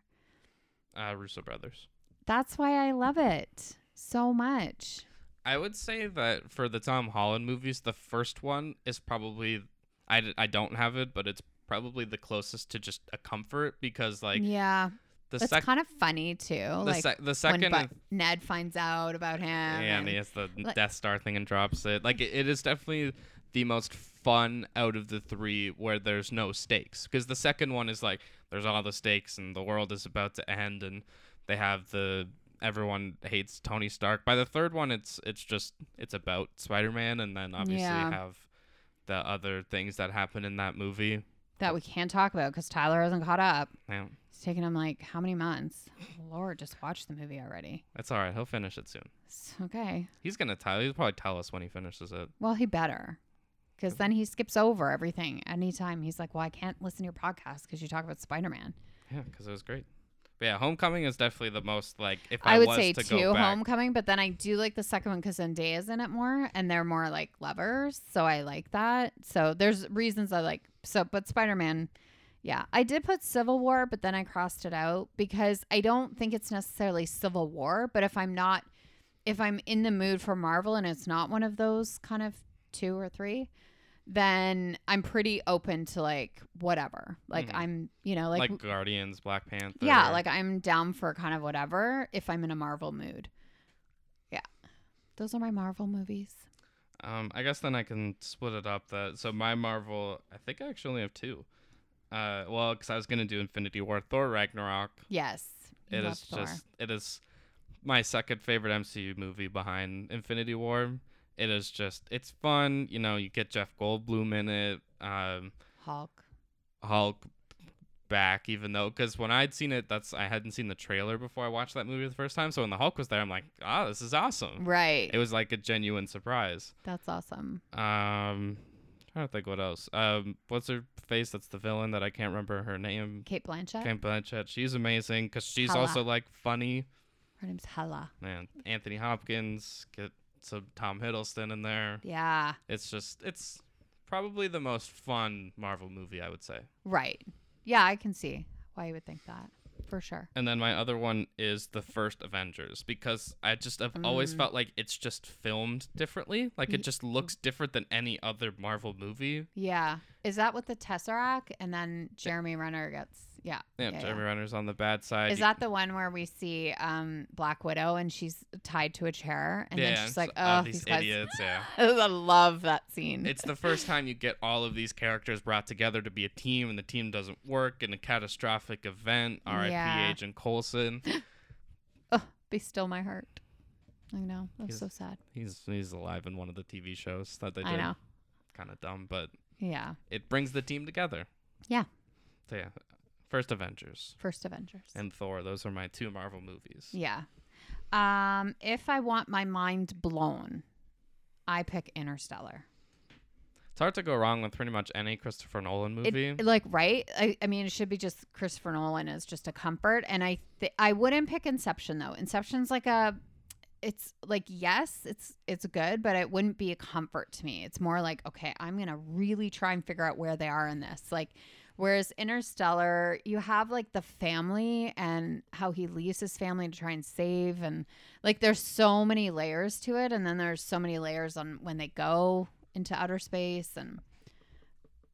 Uh, Russo brothers. That's why I love it so much. I would say that for the Tom Holland movies, the first one is probably... I, I don't have it, but it's probably the closest to just a comfort because, like... Yeah. The That's sec- kind of funny, too. The, like, se- the second when Bu- Ned finds out about him. Yeah, and he has the like, Death Star thing and drops it. Like, it, it is definitely the most fun out of the three where there's no stakes. Because the second one is like, there's all the stakes and the world is about to end. And they have the, everyone hates Tony Stark. By the third one, it's it's just, it's about Spider-Man. And then obviously yeah. have the other things that happen in that movie. That we can't talk about because Tyler hasn't caught up. Yeah. It's taken him like how many months? Lord, just watch the movie already. That's all right. He'll finish it soon. It's okay. He's going to tell. He'll probably tell us when he finishes it. Well, he better. Because then he skips over everything. Anytime he's like, well, I can't listen to your podcast because you talk about Spider-Man. Yeah, because it was great. But yeah, Homecoming is definitely the most like, if I, I would was say to two, go back. Homecoming, but then I do like the second one because Zendaya's in it more and they're more like lovers. So I like that. So there's reasons I like, so, but Spider-Man, yeah. I did put Civil War, but then I crossed it out because I don't think it's necessarily Civil War, but if I'm not, if I'm in the mood for Marvel and it's not one of those kind of two or three, then I'm pretty open to like whatever. Like mm-hmm. I'm, you know, like, like Guardians, Black Panther. Yeah, like I'm down for kind of whatever if I'm in a Marvel mood. Yeah, those are my Marvel movies. Um, I guess then I can split it up. That so my Marvel, I think I actually only have two. Uh, well, because I was gonna do Infinity War, Thor Ragnarok. Yes, it is Thor. just it is my second favorite M C U movie behind Infinity War. It is just, it's fun. You know, you get Jeff Goldblum in it. Um, Hulk. Hulk back, even though, because when I'd seen it, that's I hadn't seen the trailer before I watched that movie the first time. So when the Hulk was there, I'm like, oh, this is awesome. Right. It was like a genuine surprise. That's awesome. Um, I'm trying to think what else. Um, what's her face that's the villain that I can't remember her name? Kate Blanchett. Kate Blanchett. She's amazing because she's Hella. also like funny. Her name's Hella. Man, Anthony Hopkins. Get, So Tom Hiddleston in there. Yeah. It's just, it's probably the most fun Marvel movie, I would say. Right. Yeah, I can see why you would think that, for sure. And then my other one is the first Avengers, because I just have mm. always felt like it's just filmed differently. Like, it just looks different than any other Marvel movie. Yeah. Is that with the Tesseract? And then Jeremy yeah. Renner gets... Yeah. Yeah, yeah, Jeremy yeah. Renner's on the bad side. Is you, that the one where we see um, Black Widow and she's tied to a chair and yeah, then she's like, "Oh, these, these guys. idiots!" Yeah, I love that scene. It's the first time you get all of these characters brought together to be a team, and the team doesn't work in a catastrophic event. R I P yeah. Agent Coulson. Oh, be still my heart. I know that's he's, so sad. He's he's alive in one of the T V shows that they do. I know. Kind of dumb, but yeah, it brings the team together. Yeah. So yeah. First Avengers. First Avengers. And Thor. Those are my two Marvel movies. Yeah. Um, if I want my mind blown, I pick Interstellar. It's hard to go wrong with pretty much any Christopher Nolan movie. It, like, right? I, I mean, it should be just Christopher Nolan is just a comfort. And I th- I wouldn't pick Inception, though. Inception's like a... It's like, yes, it's it's good, but it wouldn't be a comfort to me. It's more like, okay, I'm going to really try and figure out where they are in this. Like, whereas Interstellar, you have like the family and how he leaves his family to try and save. And like, there's so many layers to it. And then there's so many layers on when they go into outer space, and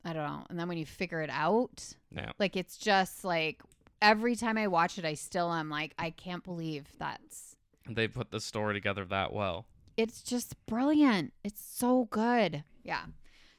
I don't know. And then when you figure it out, yeah. like, it's just like every time I watch it, I still am like, I can't believe that's. They put the story together that well. It's just brilliant. It's so good. Yeah.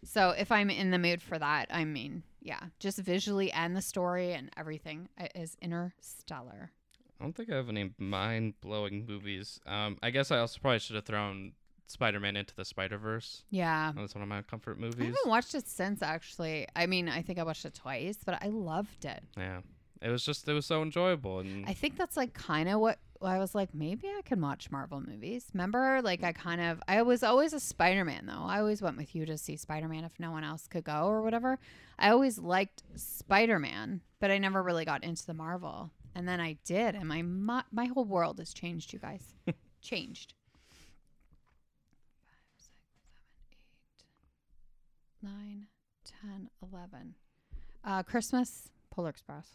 So if I'm in the mood for that, I mean, yeah, just visually and the story and everything is Interstellar. I don't think I have any mind-blowing movies. Um, I guess I also probably should have thrown Spider-Man Into the Spider-Verse. Yeah. That's one of my comfort movies. I haven't watched it since, actually. I mean, I think I watched it twice, but I loved it. Yeah. It was just, it was so enjoyable. And I think that's like kind of what, well, I was like, maybe I can watch Marvel movies. Remember, like, I kind of, I was always a Spider-Man, though. I always went with you to see Spider-Man if no one else could go or whatever. I always liked Spider-Man, but I never really got into the Marvel. And then I did, and my mo- my whole world has changed, you guys. Changed. five, six, seven, eight, nine, ten, eleven. Uh, Christmas, Polar Express.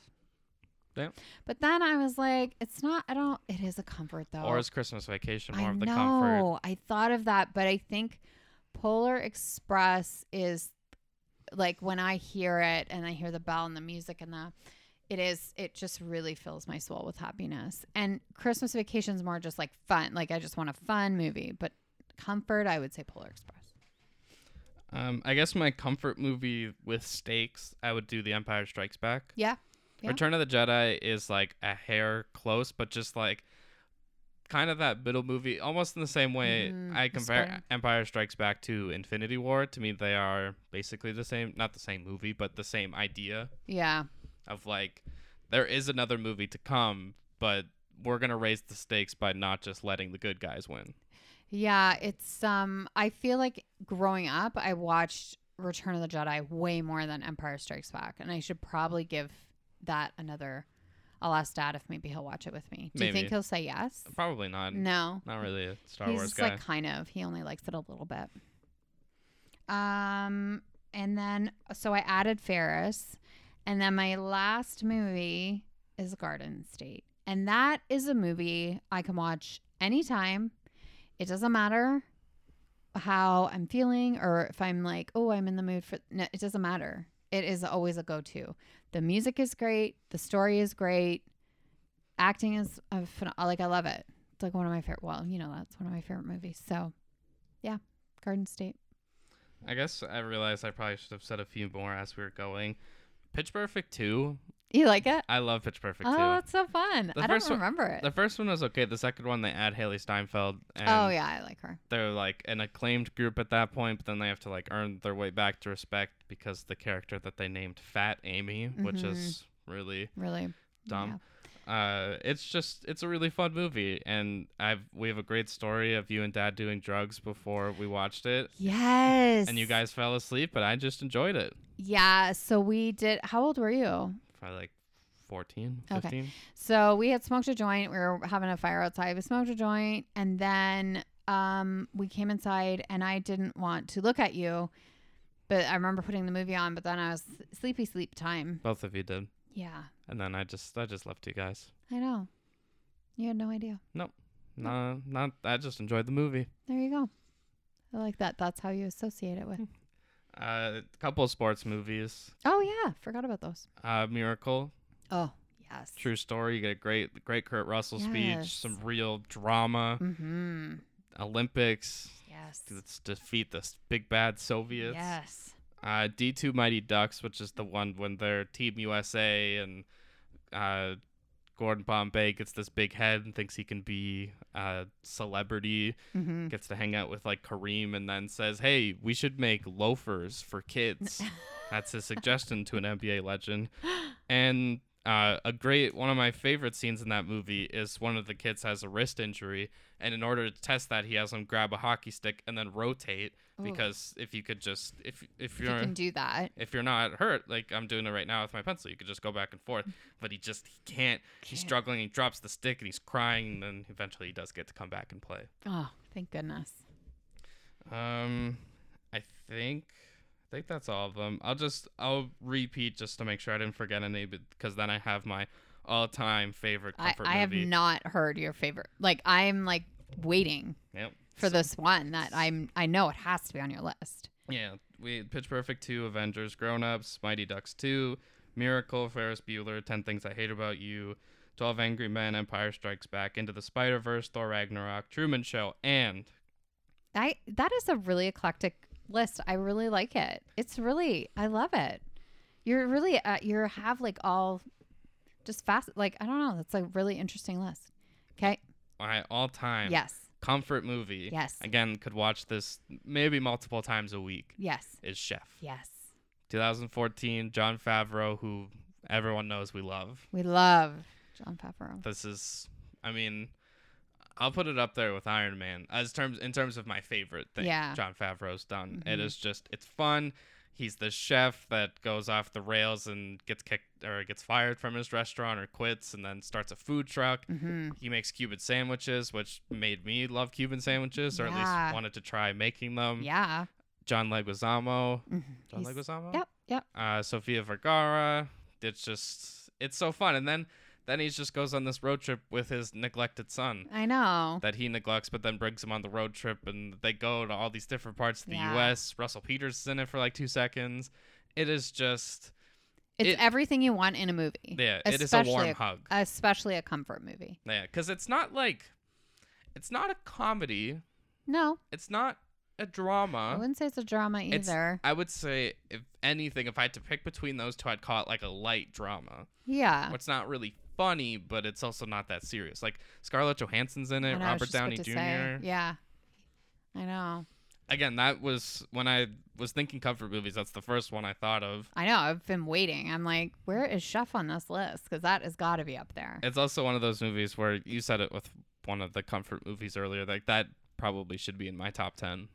Yeah. But then I was like, it's not, I don't, it is a comfort though. Or is Christmas Vacation more I of the know, comfort? No, I thought of that, but I think Polar Express is like when I hear it and I hear the bell and the music and the, it is, it just really fills my soul with happiness. And Christmas Vacation is more just like fun. Like I just want a fun movie, but comfort, I would say Polar Express. Um, I guess my comfort movie with stakes, I would do The Empire Strikes Back. Yeah. Yeah. Return of the Jedi is like a hair close, but just like kind of that middle movie, almost in the same way mm, I compare inspiring. Empire Strikes Back to Infinity War. To me, they are basically the same, not the same movie, but the same idea. Yeah. Of like, there is another movie to come, but we're going to raise the stakes by not just letting the good guys win. Yeah. It's, um, I feel like growing up, I watched Return of the Jedi way more than Empire Strikes Back, and I should probably give that another I'll ask Dad if maybe he'll watch it with me. Do maybe. You think he'll say yes? Probably not. No. Not really a Star He's Wars guy. He's like kind of. He only likes it a little bit. Um and then so I added Ferris, and then my last movie is Garden State. And that is a movie I can watch anytime. It doesn't matter how I'm feeling or if I'm like, oh, I'm in the mood for no, it doesn't matter. It is always a go-to. The music is great. The story is great. Acting is, a, like, I love it. It's like one of my favorite, well, you know, that's one of my favorite movies. So, yeah, Garden State. I guess I realized I probably should have said a few more as we were going. Pitch Perfect two. You like it? I love Pitch Perfect two. Oh, it's so fun. The I don't remember one, it. The first one was okay. The second one, they add Haley Steinfeld. And oh, yeah, I like her. They're like an acclaimed group at that point, but then they have to like earn their way back to respect because the character that they named Fat Amy, mm-hmm. which is really, really dumb. Yeah. Uh, it's just, it's a really fun movie. And I've we have a great story of you and Dad doing drugs before we watched it. Yes. And you guys fell asleep, but I just enjoyed it. Yeah. So we did. How old were you? Probably like fourteen, fifteen. Okay. So we had smoked a joint. We were having a fire outside. We smoked a joint. And then um, we came inside, and I didn't want to look at you. But I remember putting the movie on, but then I was sleepy sleep time. Both of you did. Yeah. And then I just I just left you guys. I know. You had no idea. Nope. No. Nah, not. I just enjoyed the movie. There you go. I like that. That's how you associate it with. Uh, a couple of sports movies. Oh yeah, forgot about those. Uh, Miracle. Oh yes. True story. You get a great, great Kurt Russell yes. speech. Some real drama. Mm-hmm. Olympics. Yes. Let's defeat the big bad Soviets. Yes. Uh, D two Mighty Ducks, which is the one when they're Team U S A and uh, Gordon Bombay gets this big head and thinks he can be a celebrity, mm-hmm. gets to hang out with like Kareem, and then says, hey, we should make loafers for kids. That's his suggestion to an N B A legend. And uh, a great one of my favorite scenes in that movie is one of the kids has a wrist injury, and in order to test that, he has him grab a hockey stick and then rotate because Ooh. if you could just if if you're if you can do that, if you're not hurt, like I'm doing it right now with my pencil, you could just go back and forth. But he just he can't. can't. He's struggling. He drops the stick and he's crying. And then eventually he does get to come back and play. Oh, thank goodness. Um, I think I think that's all of them. I'll just I'll repeat just to make sure I didn't forget any, because then I have my all-time favorite comfort I, I movie. I have not heard your favorite. Like I'm like waiting. Yep. For so, this one that I'm, I know it has to be on your list. Yeah, we Pitch Perfect two, Avengers, Grown Ups, Mighty Ducks two, Miracle, Ferris Bueller, Ten Things I Hate About You, Twelve Angry Men, Empire Strikes Back, Into the Spider Verse, Thor Ragnarok, Truman Show, and I. That is a really eclectic list. I really like it. It's really, I love it. You're really, uh, you have like all, just fast. Like I don't know. That's a really interesting list. Okay. All right, all time. Yes. Comfort movie. Yes. Again, could watch this maybe multiple times a week. Yes. Is Chef. Yes. twenty fourteen, Jon Favreau, who everyone knows we love. We love Jon Favreau. This is, I mean, I'll put it up there with Iron Man as terms in terms of my favorite thing yeah. Jon Favreau's done. Mm-hmm. It is just, it's fun. He's the chef that goes off the rails and gets kicked or gets fired from his restaurant or quits and then starts a food truck. Mm-hmm. He makes Cuban sandwiches, which made me love Cuban sandwiches or yeah. at least wanted to try making them. Yeah. John Leguizamo. Mm-hmm. John He's, Leguizamo? Yep, yep. Uh, Sofia Vergara. It's just, it's so fun. And then... Then he just goes on this road trip with his neglected son. I know. That he neglects, but then brings him on the road trip, and they go to all these different parts of the yeah. U S Russell Peters is in it for like two seconds. It is just... It's it, everything you want in a movie. Yeah, especially it is a warm a, hug. Especially a comfort movie. Yeah, because it's not like... It's not a comedy. No. It's not a drama. I wouldn't say it's a drama either. It's, I would say, if anything, if I had to pick between those two, I'd call it like a light drama. Yeah. It's not really... funny, but it's also not that serious. Like Scarlett Johansson's in it, Robert Downey Junior Say, yeah, I know. Again, that was when I was thinking comfort movies. That's the first one I thought of. I know. I've been waiting. I'm like, where is Chef on this list? Because that has got to be up there. It's also one of those movies where you said it with one of the comfort movies earlier. Like that probably should be in my top ten.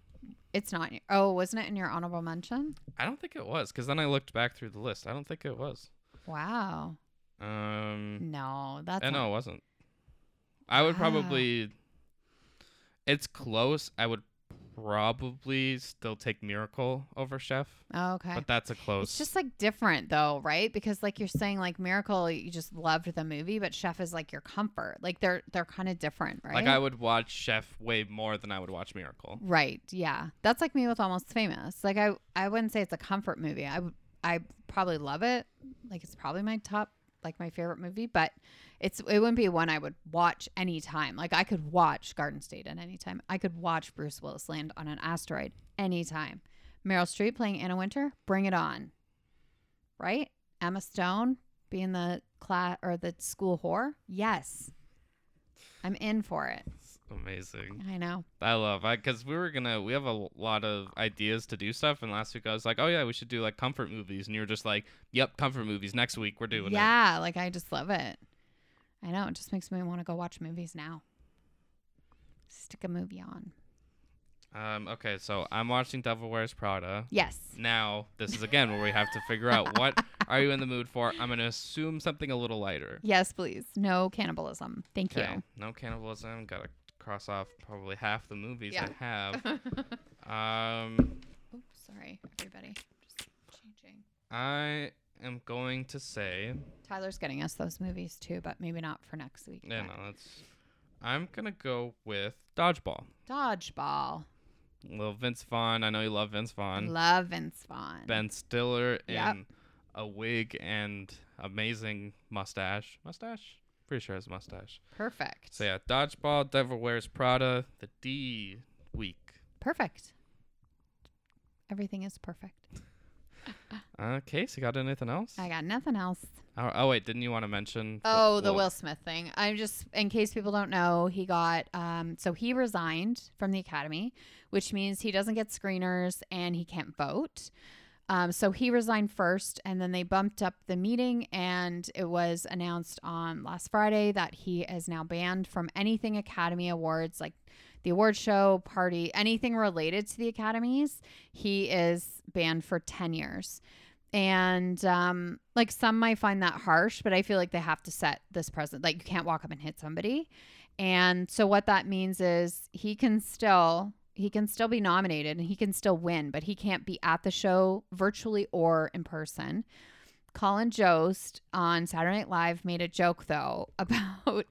It's not. Oh, wasn't it in your honorable mention? I don't think it was, because then I looked back through the list. I don't think it was. Wow. Um, no, that's not... No, it wasn't. I would wow. probably... It's close. I would probably still take Miracle over Chef. Oh, okay. But that's a close... It's just, like, different, though, right? Because, like, you're saying, like, Miracle, you just loved the movie, but Chef is, like, your comfort. Like, they're they're kind of different, right? Like, I would watch Chef way more than I would watch Miracle. Right, yeah. That's like me with Almost Famous. Like, I, I wouldn't say it's a comfort movie. I would... I probably love it. Like, it's probably my top, like my favorite movie, but it's, it wouldn't be one I would watch anytime. Like I could watch Garden State at any time. I could watch Bruce Willis land on an asteroid anytime. Meryl Streep playing Anna Wintour. Bring it on. Right. Emma Stone being the class or the school whore. Yes. I'm in for it. Amazing. I know. I love it because we were gonna we have a lot of ideas to do stuff, and last week I was like, oh yeah, we should do like comfort movies, and you were just like, yep, comfort movies next week, we're doing yeah, it. Yeah, like I just love it. I know, it just makes me want to go watch movies now. Stick a movie on. Um. Okay, so I'm watching Devil Wears Prada. Yes. Now this is again where we have to figure out what are you in the mood for. I'm gonna assume something a little lighter. Yes, please. No cannibalism. Thank okay. you. No cannibalism. Got a cross off probably half the movies yeah. I have. um, Oops, sorry, everybody. Just changing. I am going to say... Tyler's getting us those movies, too, but maybe not for next week. Yeah, no, that's... I'm going to go with Dodgeball. Dodgeball. Little Vince Vaughn. I know you love Vince Vaughn. Love Vince Vaughn. Ben Stiller yep. in a wig and amazing mustache. Mustache? Pretty sure it's a mustache. Perfect. So yeah, Dodgeball, Devil Wears Prada, the D week. Perfect. Everything is perfect. uh, Casey, got anything else? I got nothing else. Oh, oh wait, didn't you want to mention? Oh, what, the what? Will Smith thing. I'm just, in case people don't know, he got, um, so he resigned from the Academy, which means he doesn't get screeners and he can't vote. Um, so he resigned first, and then they bumped up the meeting, and it was announced on last Friday that he is now banned from anything Academy Awards, like the award show, party, anything related to the academies, he is banned for ten years. And um, like some might find that harsh, but I feel like they have to set this precedent. Like you can't walk up and hit somebody. And so what that means is he can still he can still be nominated and he can still win, but he can't be at the show virtually or in person. Colin Jost on Saturday Night Live made a joke, though, about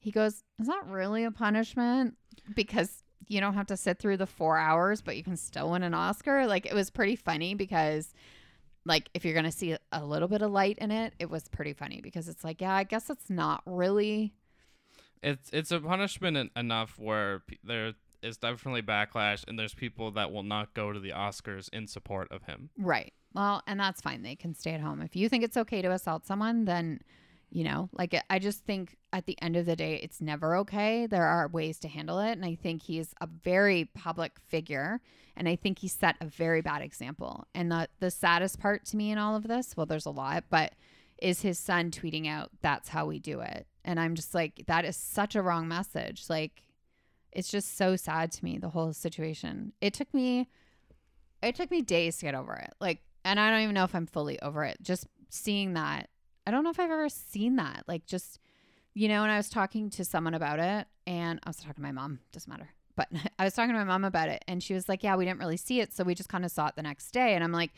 he goes, is that really a punishment? Because you don't have to sit through the four hours, but you can still win an Oscar. Like it was pretty funny because like if you're going to see a little bit of light in it, it was pretty funny because it's like, yeah, I guess it's not really. It's it's a punishment enough where p- there is definitely backlash and there's people that will not go to the Oscars in support of him. Right. Well, and that's fine. They can stay at home. If you think it's okay to assault someone, then, you know, like I just think at the end of the day, it's never okay. There are ways to handle it. And I think he's a very public figure. And I think he set a very bad example. And the, the saddest part to me in all of this, well, there's a lot, but is his son tweeting out, that's how we do it. And I'm just like, that is such a wrong message. Like, it's just so sad to me, the whole situation. It took me, it took me days to get over it. Like, and I don't even know if I'm fully over it. Just seeing that, I don't know if I've ever seen that. Like just, you know, and I was talking to someone about it and I was talking to my mom, doesn't matter. But I was talking to my mom about it and she was like, yeah, we didn't really see it. So we just kind of saw it the next day. And I'm like,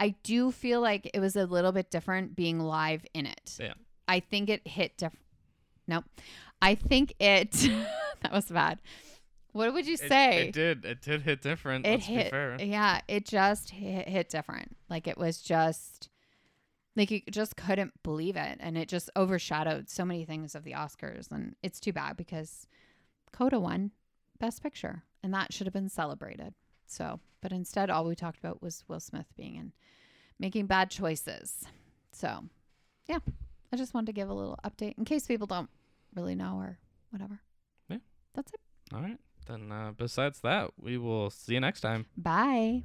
I do feel like it was a little bit different being live in it. Yeah. I think it hit different. Nope. I think it, that was bad. What would you say? It, it did. It did hit different. It let's hit, be fair. Yeah. It just hit, hit different. Like it was just, like you just couldn't believe it. And it just overshadowed so many things of the Oscars. And it's too bad because CODA won Best Picture and that should have been celebrated. So, but instead all we talked about was Will Smith being in, making bad choices. So yeah, I just wanted to give a little update in case people don't really know or whatever. Yeah. That's it. All right. Then uh, besides that, we will see you next time. Bye.